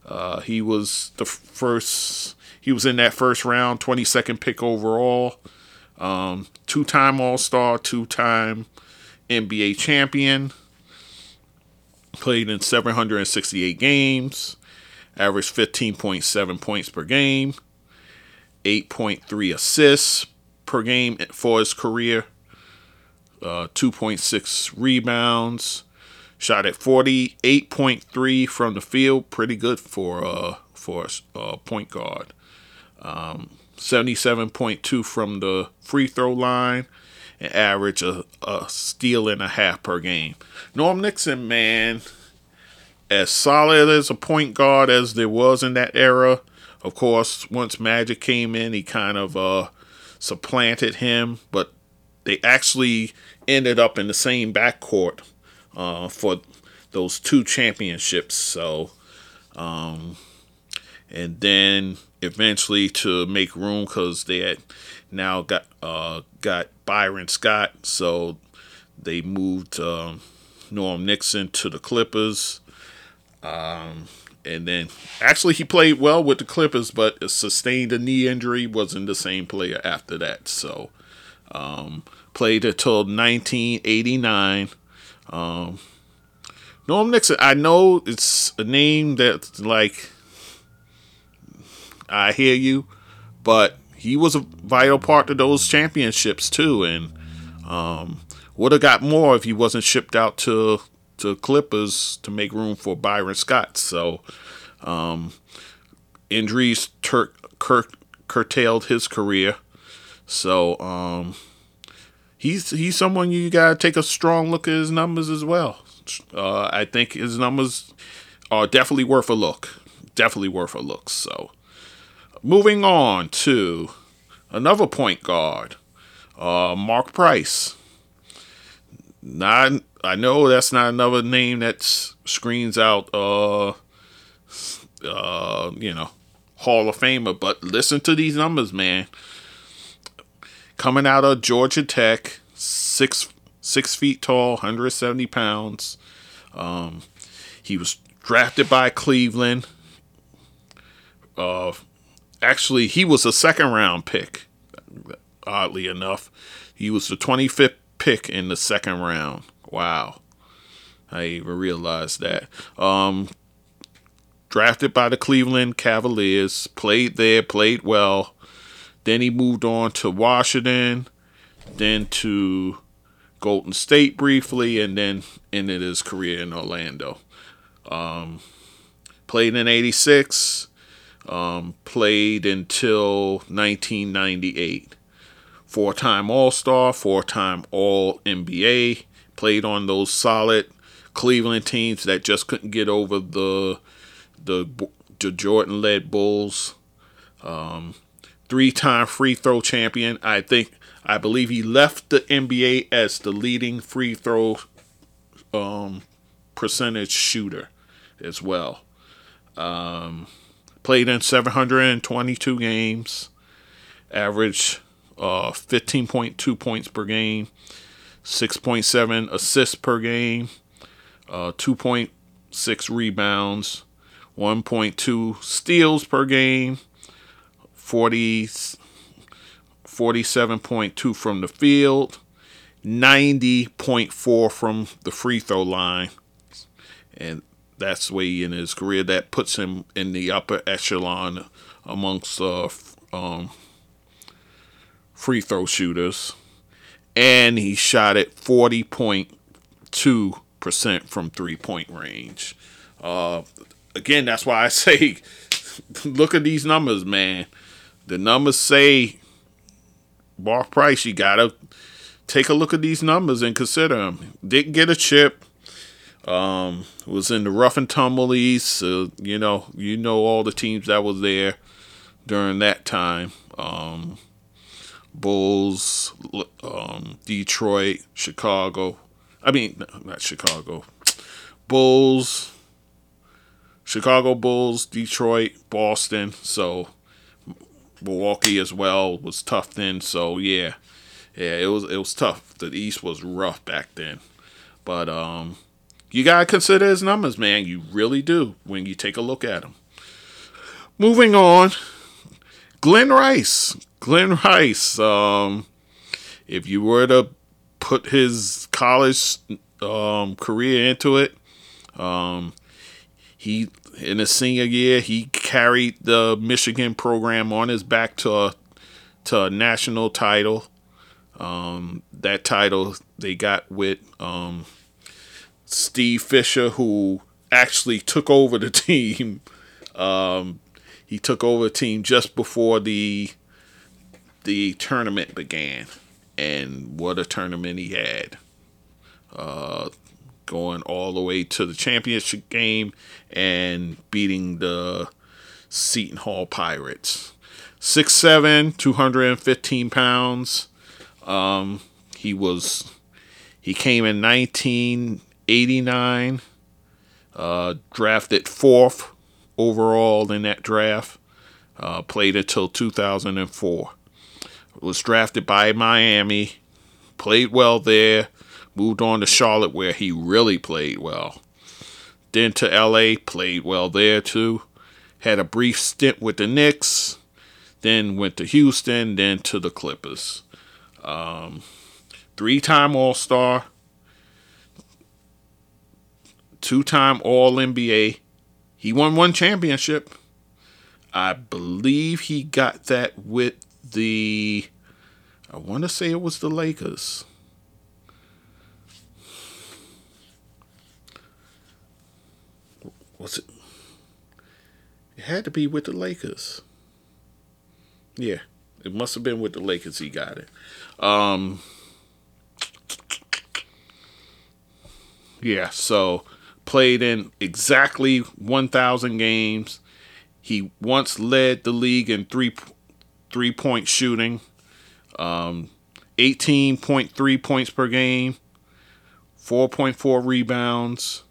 Uh, he was the first. He was in that first round, twenty-second pick overall. Um, two-time All-Star, two-time N B A champion. Played in seven hundred sixty-eight games. Averaged fifteen point seven points per game. eight point three assists per game for his career, uh, two point six rebounds, shot at forty-eight point three from the field, pretty good for uh, for a uh, point guard, um, seventy-seven point two from the free throw line, and average a, a steal and a half per game. Norm Nixon, man, as solid as a point guard as there was in that era. Of course, once Magic came in, he kind of uh, supplanted him, but they actually ended up in the same backcourt uh, for those two championships. So, um, and then eventually to make room because they had now got uh, got Byron Scott, so they moved um, Norm Nixon to the Clippers. Um, and then actually he played well with the Clippers, but sustained a knee injury, wasn't the same player after that. So um, played until nineteen eighty-nine. Um, Norm Nixon, I know it's a name that's like, I hear you, but he was a vital part to those championships too, and um, would have got more if he wasn't shipped out to to Clippers to make room for Byron Scott. So um, injuries tur- cur- curtailed his career. So um, he's he's someone you gotta take a strong look at his numbers as well. Uh, I think his numbers are definitely worth a look. Definitely worth a look. So, moving on to another point guard, uh, Mark Price. Not, I know that's not another name that screams out, uh, uh, you know, Hall of Famer. But listen to these numbers, man. Coming out of Georgia Tech, six. Six feet tall, one hundred seventy pounds. Um, he was drafted by Cleveland. Uh, actually, he was a second-round pick, oddly enough. He was the twenty-fifth pick in the second round. Wow. I didn't even realize that. Um, drafted by the Cleveland Cavaliers. Played there, played well. Then he moved on to Washington. Then to Golden State briefly, and then ended his career in Orlando. Um, played in eighty-six, um, played until nineteen ninety-eight. Four-time All-Star, four-time All-N B A, played on those solid Cleveland teams that just couldn't get over the the, the Jordan-led Bulls. Um, three-time free throw champion. I think I believe he left the N B A as the leading free throw um, percentage shooter as well. Um, played in seven hundred twenty-two games. Averaged uh, fifteen point two points per game. six point seven assists per game. Uh, two point six rebounds. one point two steals per game. forty... forty-seven point two from the field, ninety point four from the free throw line. And that's way in his career. That puts him in the upper echelon amongst uh, um, free throw shooters. And he shot at forty point two percent from three-point range. Uh, again, that's why I say, look at these numbers, man. The numbers say Mark Price, you gotta take a look at these numbers and consider him. Didn't get a chip. Um, was in the rough and tumble East. Uh, you know, you know all the teams that was there during that time. Um, Bulls, um, Detroit, Chicago. I mean, not Chicago. Bulls, Chicago Bulls, Detroit, Boston. So Milwaukee as well was tough then, so yeah, yeah, it was it was tough. The East was rough back then, but um, you gotta consider his numbers, man. You really do when you take a look at him. Moving on, Glenn Rice. Glenn Rice. Um, if you were to put his college um career into it, um, he. In his senior year, he carried the Michigan program on his back to a, to a national title. Um, that title they got with um, Steve Fisher, who actually took over the team. Um, he took over the team just before the the tournament began. And what a tournament he had. Uh going all the way to the championship game and beating the Seton Hall Pirates. six foot seven, two hundred fifteen pounds. Um, he was, he came in nineteen eighty-nine, uh, drafted fourth overall in that draft, uh, played until two thousand four. Was drafted by Miami, played well there, Moved on to Charlotte, where he really played well. Then to L A, played well there too. Had a brief stint with the Knicks, then went to Houston, then to the Clippers. Um, three-time All-Star, two-time All N B A. He won one championship. I believe he got that with the, I want to say it was the Lakers. Was it? It had to be with the Lakers. Yeah, it must have been with the Lakers he got it. Um, yeah, so played in exactly one thousand games. He once led the league in three three-point shooting, um, eighteen point three points per game, four point four rebounds.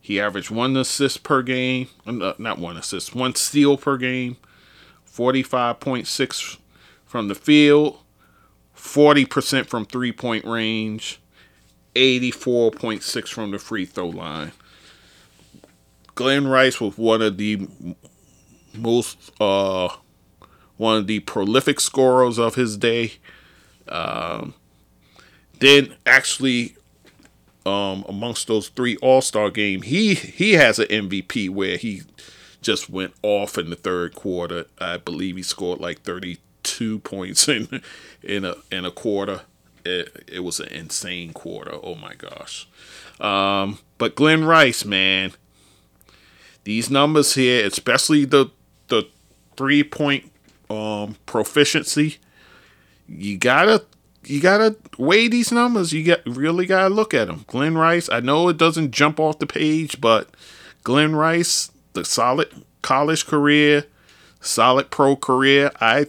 He averaged one assist per game, not one assist, one steal per game, forty-five point six from the field, forty percent from three-point range, eighty-four point six from the free throw line. Glenn Rice was one of the most, uh, one of the prolific scorers of his day. Um, then actually... Um, amongst those three All-Star games, he, he has an M V P where he just went off in the third quarter. I believe he scored like thirty-two points in in a in a quarter. It, it was an insane quarter. Oh my gosh! Um, but Glenn Rice, man, these numbers here, especially the the three-point um, proficiency, you gotta. You got to weigh these numbers. You got, really got to look at them. Glenn Rice, I know it doesn't jump off the page, but Glenn Rice, the solid college career, solid pro career, I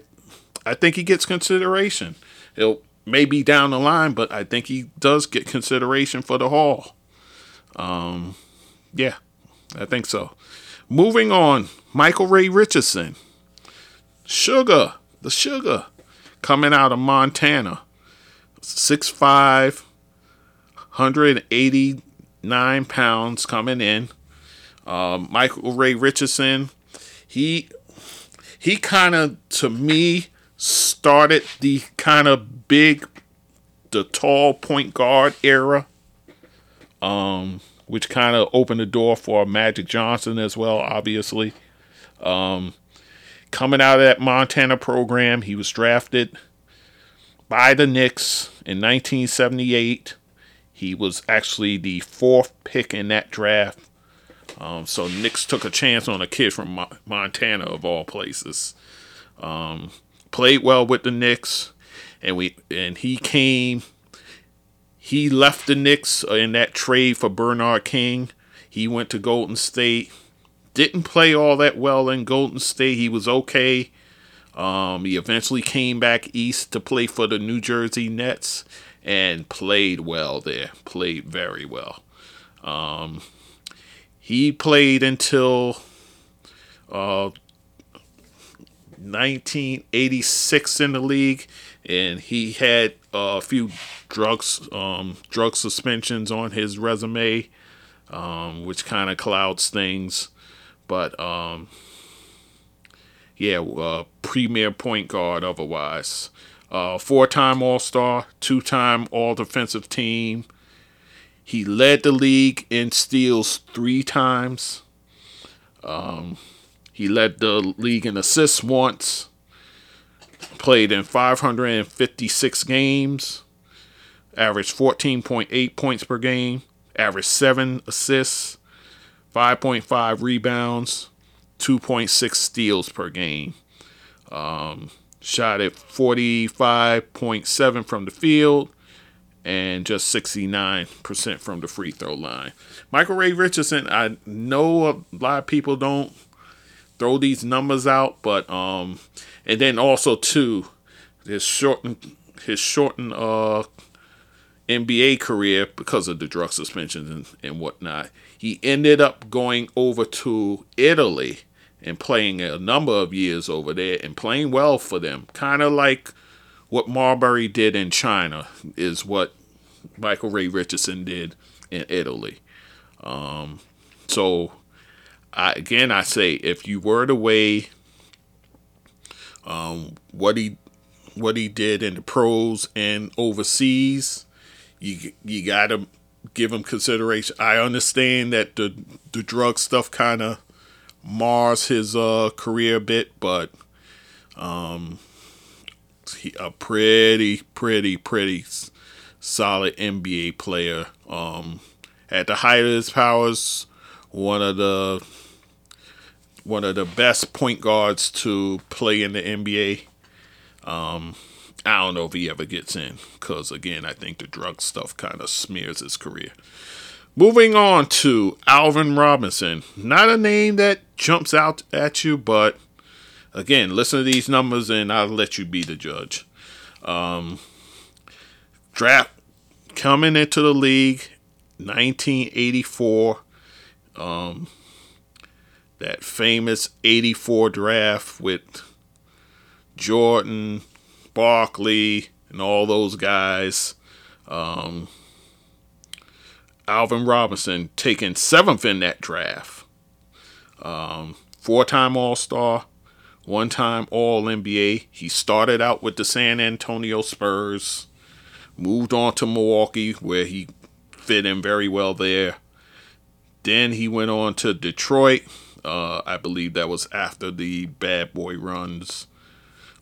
I think he gets consideration. He'll maybe down the line, but I think he does get consideration for the Hall. Um, yeah, I think so. Moving on, Michael Ray Richardson. Sugar, the Sugar, coming out of Montana. six five, one hundred eighty-nine pounds coming in. Um, Michael Ray Richardson, he he kind of, to me, started the kind of big, the tall point guard era, um, which kind of opened the door for Magic Johnson as well, obviously. Um, coming out of that Montana program, he was drafted by the Knicks in nineteen seventy-eight. He was actually the fourth pick in that draft. Um, so Knicks took a chance on a kid from Mo- Montana, of all places. Um, played well with the Knicks, and we and he came. He left the Knicks in that trade for Bernard King. He went to Golden State. Didn't play all that well in Golden State. He was okay. Um, he eventually came back east to play for the New Jersey Nets and played well there. Played very well. Um, he played until uh, nineteen eighty-six in the league, and he had a few drugs, um, drug suspensions on his resume, um, which kind of clouds things. But... Um, Yeah, uh, premier point guard otherwise. Uh, four-time All-Star, two-time All-Defensive Team. He led the league in steals three times. Um, he led the league in assists once. Played in five hundred fifty-six games. Averaged fourteen point eight points per game. Averaged seven assists. five point five rebounds. two point six steals per game. Um, shot at forty-five point seven from the field and just sixty-nine percent from the free throw line. Michael Ray Richardson, I know a lot of people don't throw these numbers out, but um, and then also too, his shortened his shortened uh N B A career because of the drug suspensions and, and whatnot. He ended up going over to Italy and playing a number of years over there and playing well for them. Kind of like what Marbury did in China is what Michael Ray Richardson did in Italy. Um, so, I, again, I say, if you were to weigh um, what he what he did in the pros and overseas, you you gotta give him consideration. I understand that the the drug stuff kind of mars his uh, career a bit, but um, he a pretty, pretty, pretty solid N B A player. Um, at the height of his powers, one of the one of the best point guards to play in the N B A. Um, I don't know if he ever gets in, because again, I think the drug stuff kind of smears his career. Moving on to Alvin Robinson. Not a name that jumps out at you, but again, listen to these numbers and I'll let you be the judge. Um, draft coming into the league, nineteen eighty-four. Um, that famous eighty-four draft with Jordan, Barkley, and all those guys. Um... Alvin Robinson taken seventh in that draft. Um, four-time All-Star, one-time All-N B A. He started out with the San Antonio Spurs, moved on to Milwaukee, where he fit in very well there. Then he went on to Detroit. Uh, I believe that was after the bad boy runs.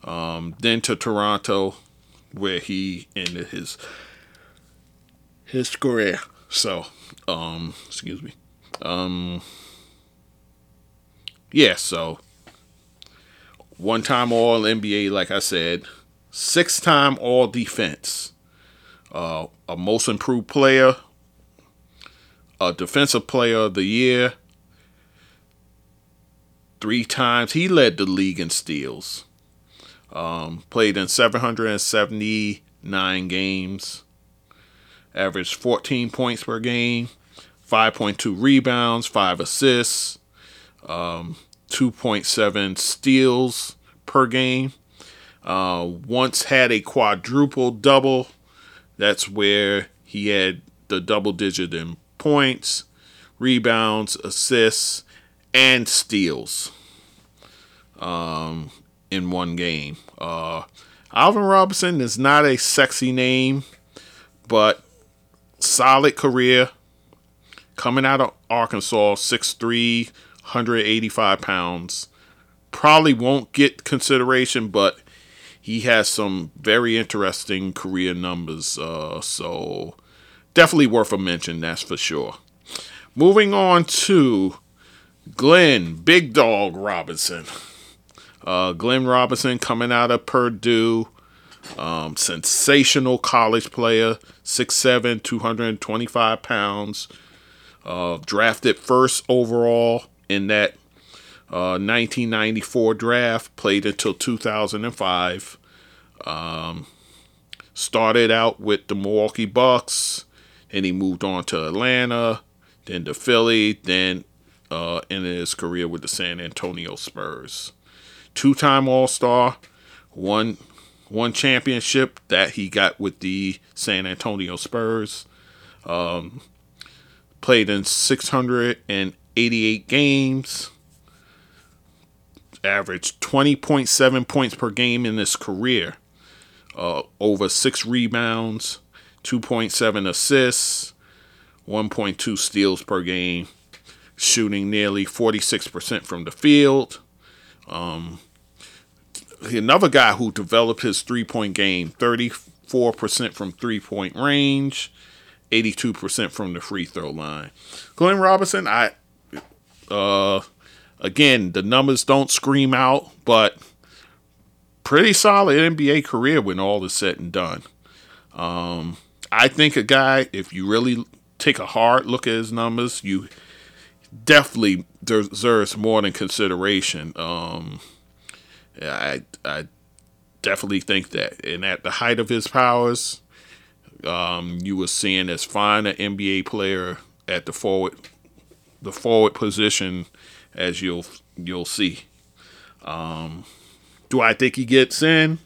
Um, then to Toronto, where he ended his his career. So, um, excuse me. Um, yeah, so, one-time All-N B A, like I said. Six-time All-Defense. Uh, a Most Improved Player. A Defensive Player of the Year. Three times. He led the league in steals. Um, played in seven hundred seventy-nine games. Averaged fourteen points per game, five point two rebounds, five assists, um, two point seven steals per game. Uh, once had a quadruple double. That's where he had the double digit in points, rebounds, assists, and steals um, in one game. Uh, Alvin Robinson is not a sexy name, but solid career, coming out of Arkansas, six three, one hundred eighty-five pounds. Probably won't get consideration, but he has some very interesting career numbers. Uh, so definitely worth a mention, that's for sure. Moving on to Glenn Big Dog Robinson. Uh, Glenn Robinson coming out of Purdue. Um, sensational college player, six seven, two hundred twenty-five pounds, uh, drafted first overall in that uh, nineteen ninety-four draft, played until two thousand five, um, started out with the Milwaukee Bucks, and he moved on to Atlanta, then to Philly, then uh, ended his career with the San Antonio Spurs. Two-time All-Star, one One championship that he got with the San Antonio Spurs. Um, played in six hundred eighty-eight games. Averaged twenty point seven points per game in his career. Uh, over six rebounds, two point seven assists, one point two steals per game. Shooting nearly forty-six percent from the field. Um... Another guy who developed his three-point game, thirty-four percent from three-point range, eighty-two percent from the free throw line. Glenn Robinson, I, uh, again, the numbers don't scream out, but pretty solid N B A career when all is said and done. Um, I think a guy, if you really take a hard look at his numbers, you definitely deserves more than consideration. Um, I I definitely think that. And at the height of his powers, um, you were seeing as fine an N B A player at the forward the forward position as you'll you'll see. Um, do I think he gets in?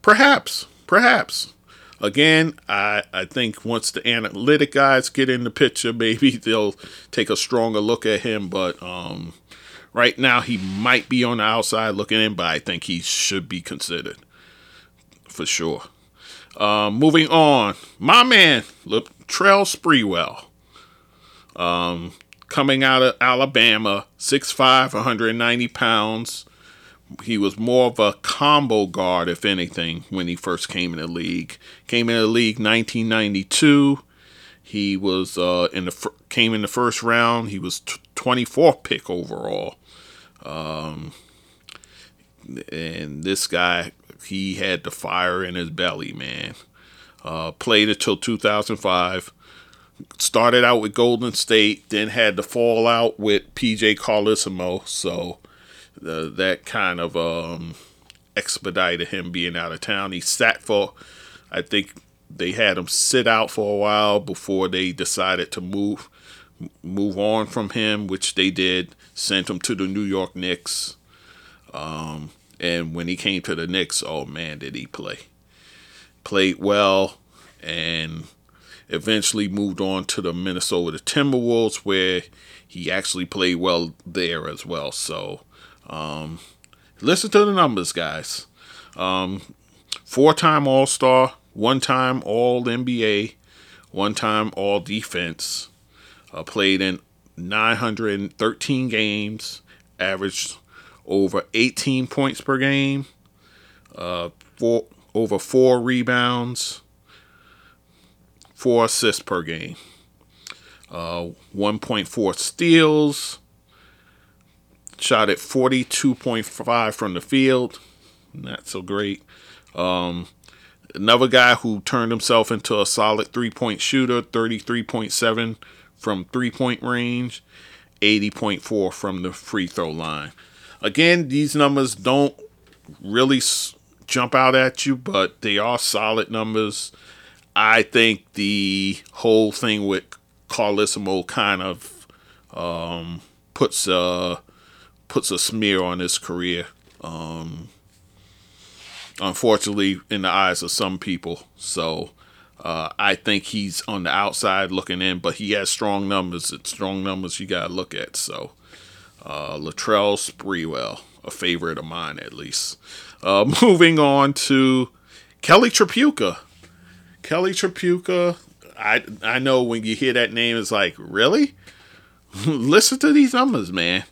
Perhaps, perhaps. Again, I, I think once the analytic guys get in the picture, maybe they'll take a stronger look at him. But um, right now, he might be on the outside looking in, but I think he should be considered for sure. Uh, moving on, my man, Latrell Sprewell, um, coming out of Alabama, six five, one hundred ninety pounds. He was more of a combo guard, if anything, when he first came in the league. Came in the league nineteen ninety-two. He was uh, in the fr- came in the first round. He was t- twenty-fourth pick overall. Um, and this guy, he had the fire in his belly, man. Uh, played until two thousand five. Started out with Golden State, then had the fallout with P J Carlesimo. So Uh, that kind of um, expedited him being out of town. He sat for, I think they had him sit out for a while before they decided to move move on from him, which they did. Sent him to the New York Knicks. Um, and when he came to the Knicks, oh man, did he play. Played well and eventually moved on to the Minnesota Timberwolves, where he actually played well there as well. So Um, listen to the numbers, guys. Um, four-time All-Star, one-time All-N B A, one-time All-Defense. Uh, played in nine hundred thirteen games, averaged over eighteen points per game, uh, four, over four rebounds, four assists per game, uh, one point four steals. Shot at forty-two point five from the field. Not so great. Um, another guy who turned himself into a solid three-point shooter, thirty-three point seven from three-point range, eighty point four from the free throw line. Again, these numbers don't really s- jump out at you, but they are solid numbers. I think the whole thing with Carlesimo kind of um, puts a... Uh, puts a smear on his career, um, unfortunately, in the eyes of some people. So uh, I think he's on the outside looking in, but he has strong numbers. It's strong numbers you got to look at. So uh, Latrell Sprewell, a favorite of mine at least. Uh, moving on to Kelly Tripucka. Kelly Tripucka, I, I know when you hear that name, it's like, really? Listen to these numbers, man.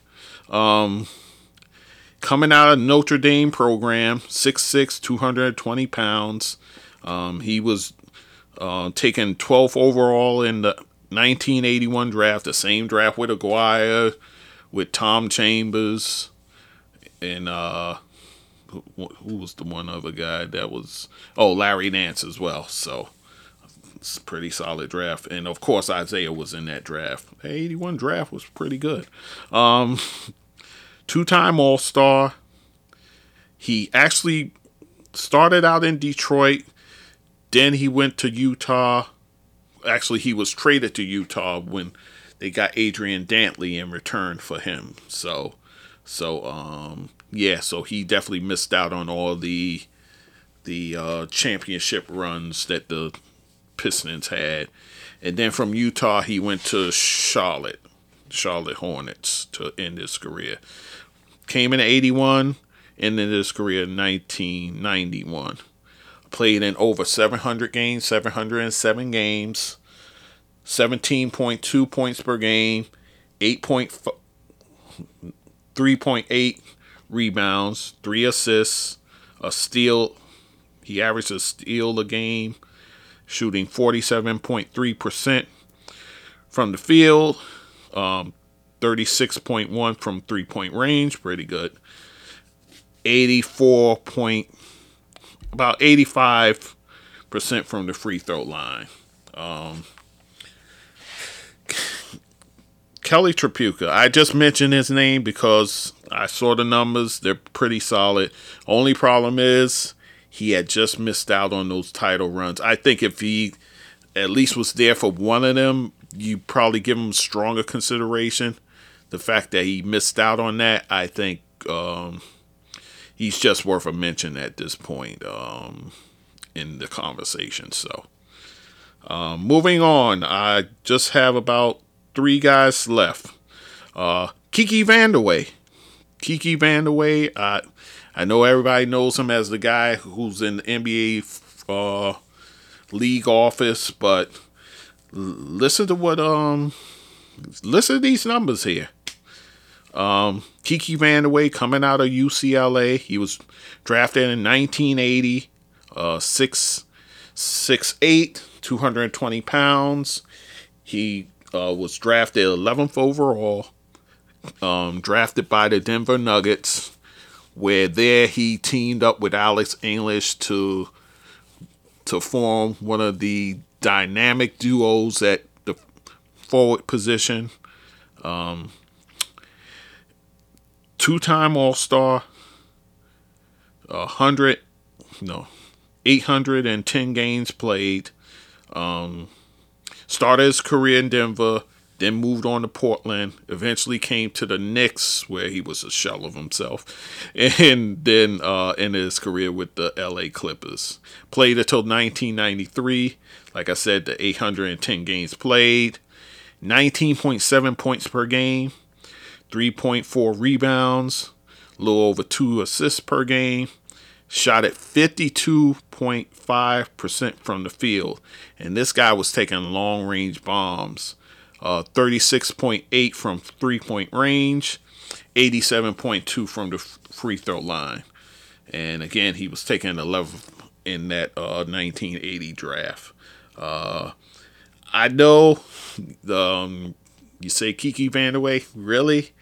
Um, coming out of Notre Dame program, six six, two hundred twenty pounds. Um, he was uh, taken twelfth overall in the nineteen eighty-one draft, the same draft with Aguirre, with Tom Chambers, and uh, who, who was the one other guy that was, oh, Larry Nance as well. So it's a pretty solid draft. And of course, Isaiah was in that draft. The eighty-one draft was pretty good. Um, two-time All-Star. He actually started out in Detroit. Then he went to Utah. Actually, he was traded to Utah when they got Adrian Dantley in return for him. So, so um, yeah, so he definitely missed out on all the, the uh, championship runs that the Pistons had. And then from Utah, he went to Charlotte, Charlotte Hornets to end his career. Came in eighty-one, ended his career in nineteen ninety-one. Played in over seven hundred games, seven hundred seven games, seventeen point two points per game, eight point three point eight rebounds, three assists, a steal. He averaged a steal a game, shooting forty-seven point three percent from the field, um, thirty-six point one percent from three-point range, pretty good. eighty-four point, about eighty-five percent from the free throw line. Um, Kelly Tripucka, I just mentioned his name because I saw the numbers. They're pretty solid. Only problem is, he had just missed out on those title runs. I think if he at least was there for one of them, you probably give him stronger consideration. The fact that he missed out on that, I think um, he's just worth a mention at this point. Um, in the conversation. So uh, moving on, I just have about three guys left. Uh, Kiki Vandeweghe. Kiki Vandeweghe, I, I know everybody knows him as the guy who's in the N B A uh, league office, but listen to what, um, listen to these numbers here. Um, Kiki Vandeweghe coming out of U C L A. He was drafted in nineteen eighty, uh, six foot eight, two hundred twenty pounds. He uh, was drafted eleventh overall, um, drafted by the Denver Nuggets, where there he teamed up with Alex English to, to form one of the dynamic duos at the forward position. Um, Two-time All-Star, one hundred, no, eight hundred ten games played. Um, started his career in Denver, then moved on to Portland. Eventually came to the Knicks, where he was a shell of himself, and then uh, ended his career with the L A Clippers. Played until nineteen ninety-three. Like I said, the eight hundred ten games played, nineteen point seven points per game. three point four rebounds, a little over two assists per game, shot at fifty-two point five percent from the field. And this guy was taking long-range bombs, uh, thirty-six point eight from three-point range, eighty-seven point two from the free throw line. And again, he was taking eleventh in that uh, nineteen eighty draft. Uh, I know the... Um, You say Kiki Vandeweghe, really?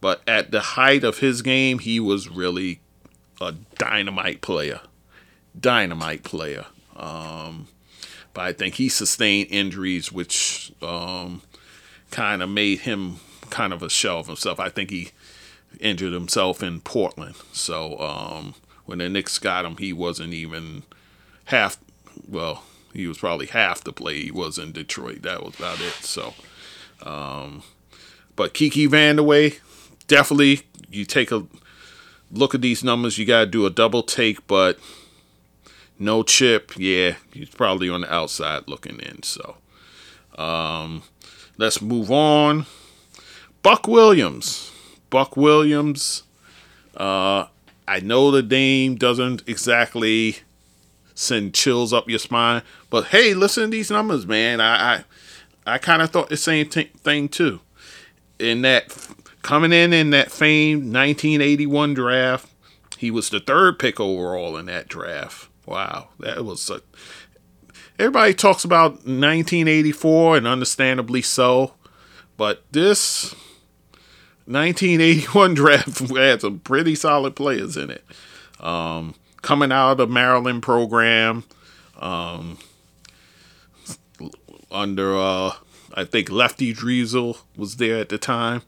But at the height of his game, he was really a dynamite player. Dynamite player. Um, but I think he sustained injuries, which um, kind of made him kind of a shell of himself. I think he injured himself in Portland. So um, when the Knicks got him, he wasn't even half, well, he was probably half the player he was in Detroit. That was about it. So... Um, but Kiki Vandeweghe, definitely, you take a look at these numbers, you got to do a double take, but no chip, yeah, he's probably on the outside looking in, so, um, let's move on. Buck Williams, Buck Williams, uh, I know the name doesn't exactly send chills up your spine, but hey, listen to these numbers, man, I, I, I kind of thought the same t- thing, too. In that, coming in in that famed nineteen eighty-one draft, he was the third pick overall in that draft. Wow, that was a... Everybody talks about nineteen eighty-four, and understandably so, but this nineteen eighty-one draft had some pretty solid players in it. Um, coming out of the Maryland program, um... Under, uh, I think Lefty Driesel was there at the time.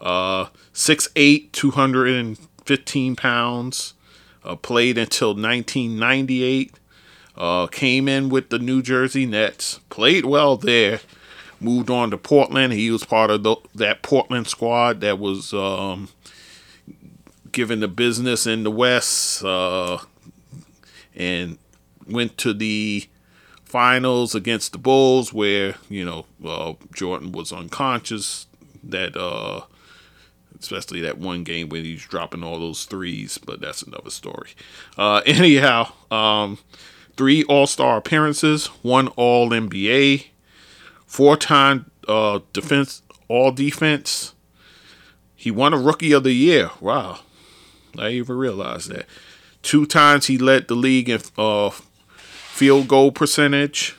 Uh, six foot eight, two hundred fifteen pounds. Uh, played until nineteen ninety-eight. Uh, came in with the New Jersey Nets. Played well there. Moved on to Portland. He was part of the, that Portland squad that was um, given the business in the West. Uh, and went to the finals against the Bulls, where you know uh, Jordan was unconscious. That uh, especially that one game when he's dropping all those threes, but that's another story. Uh, anyhow, um, three All-Star appearances, one All N B A, four-time uh, defense All Defense. He won a Rookie of the Year. Wow, I didn't even realize that. Two times he led the league in Uh, field goal percentage,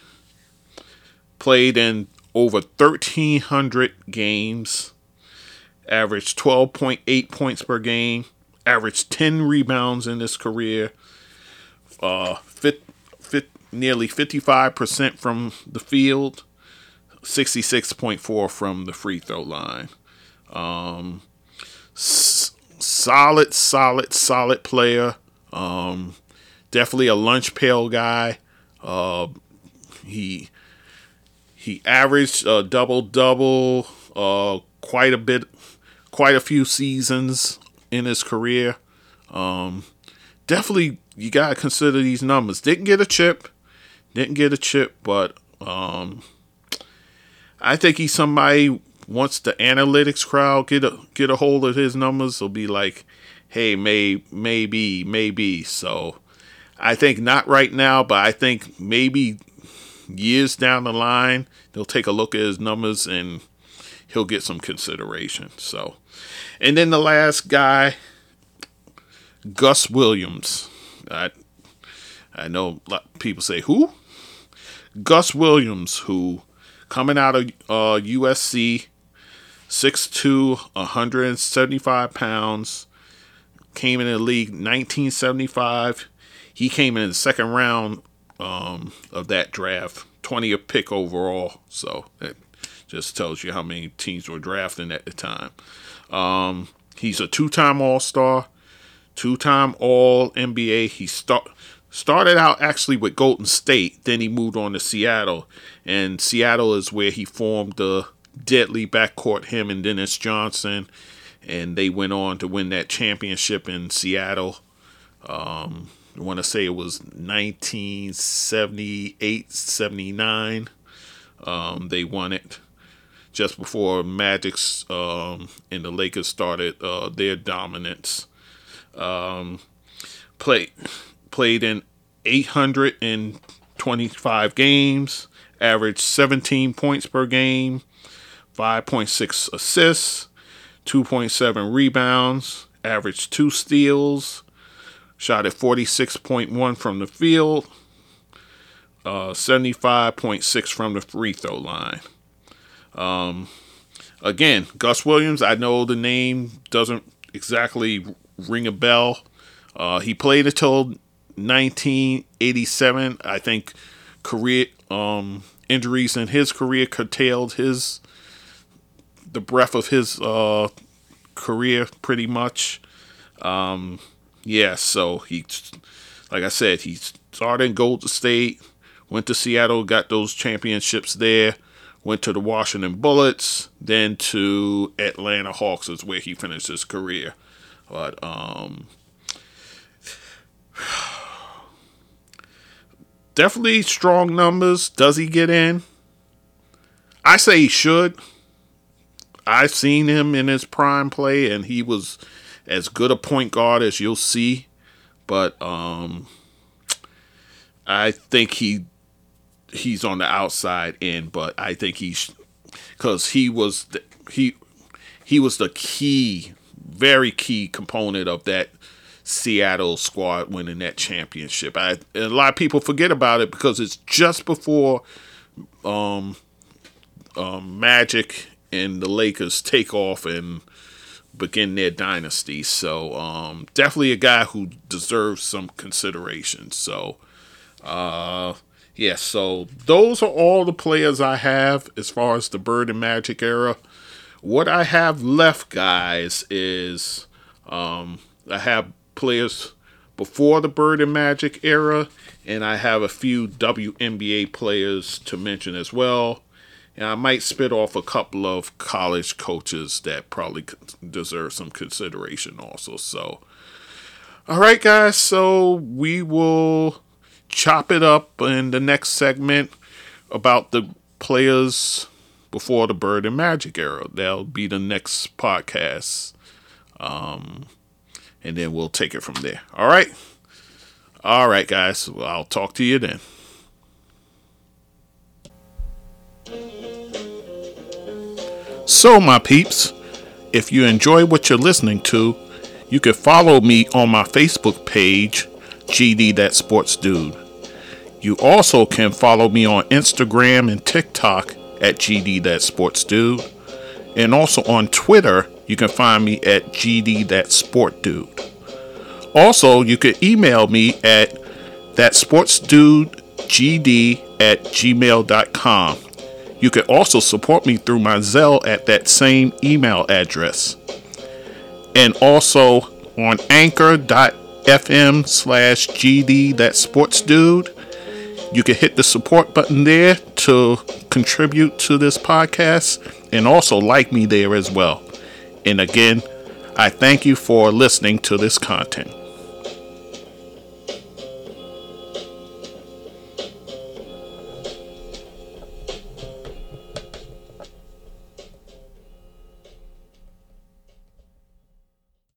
played in over thirteen hundred games, averaged twelve point eight points per game, averaged ten rebounds in his career, uh, fit, fit, nearly fifty-five percent from the field, sixty-six point four from the free throw line. Um, s- solid, solid, solid player. Um, definitely a lunch pail guy. Uh, he he averaged a double double uh, quite a bit, quite a few seasons in his career. Um, definitely you got to consider these numbers. Didn't get a chip. Didn't get a chip, but um, I think he's somebody, once the analytics crowd get a, get a hold of his numbers, they'll be like, hey, may, maybe, maybe. So I think not right now, but I think maybe years down the line, they'll take a look at his numbers and he'll get some consideration. So, and then the last guy, Gus Williams. I I know a lot of people say, who? Gus Williams, who coming out of uh, U S C, six foot two, one hundred seventy-five pounds, came in the league nineteen seventy-five. He came in the second round um, of that draft, twentieth pick overall. So that just tells you how many teams were drafting at the time. Um, he's a two-time All-Star, two-time All-N B A. He start, started out actually with Golden State. Then he moved on to Seattle. And Seattle is where he formed the deadly backcourt, him and Dennis Johnson. And they went on to win that championship in Seattle. Um, I want to say it was nineteen seventy-eight seventy-nine. Um, they won it just before Magic's um, and the Lakers started uh, their dominance. Um, play, played in eight hundred twenty-five games, averaged seventeen points per game, five point six assists, two point seven rebounds, averaged two steals, shot at forty-six point one from the field, uh, seventy-five point six from the free throw line. Um, again, Gus Williams, I know the name doesn't exactly ring a bell. Uh, he played until nineteen eighty-seven. I think career um, injuries in his career curtailed his the breadth of his uh, career pretty much. Um, yeah, so he, like I said, he started in Golden State, went to Seattle, got those championships there, went to the Washington Bullets, then to Atlanta Hawks is where he finished his career. But um, definitely strong numbers. Does he get in? I say he should. I've seen him in his prime play, and he was as good a point guard as you'll see. But um, I think he he's on the outside end. But I think he's because he was the, he he was the key. Very key component of that Seattle squad winning that championship. I, a lot of people forget about it because it's just before um, um, Magic and the Lakers take off and begin their dynasty. So um, definitely a guy who deserves some consideration. So uh, yeah, so those are all the players I have as far as the Bird and Magic era. What I have left, guys, is um, I have players before the Bird and Magic era, and I have a few W N B A players to mention as well. And I might spit off a couple of college coaches that probably deserve some consideration also. So, all right, guys, so we will chop it up in the next segment about the players before the Bird and Magic era. That'll be the next podcast. Um, and then we'll take it from there. All right. All right, guys. Well, I'll talk to you then. So, my peeps, if you enjoy what you're listening to, you can follow me on my Facebook page, G D That Sports Dude. You also can follow me on Instagram and TikTok at G D That Sports Dude, and also on Twitter you can find me at G D That Sport Dude. Also, you can email me at thatsportsdudegd at gmail dot com. You can also support me through my Zelle at that same email address, and also on anchor dot f m slash G D That Sports Dude. You can hit the support button there to contribute to this podcast, and also like me there as well. And again, I thank you for listening to this content.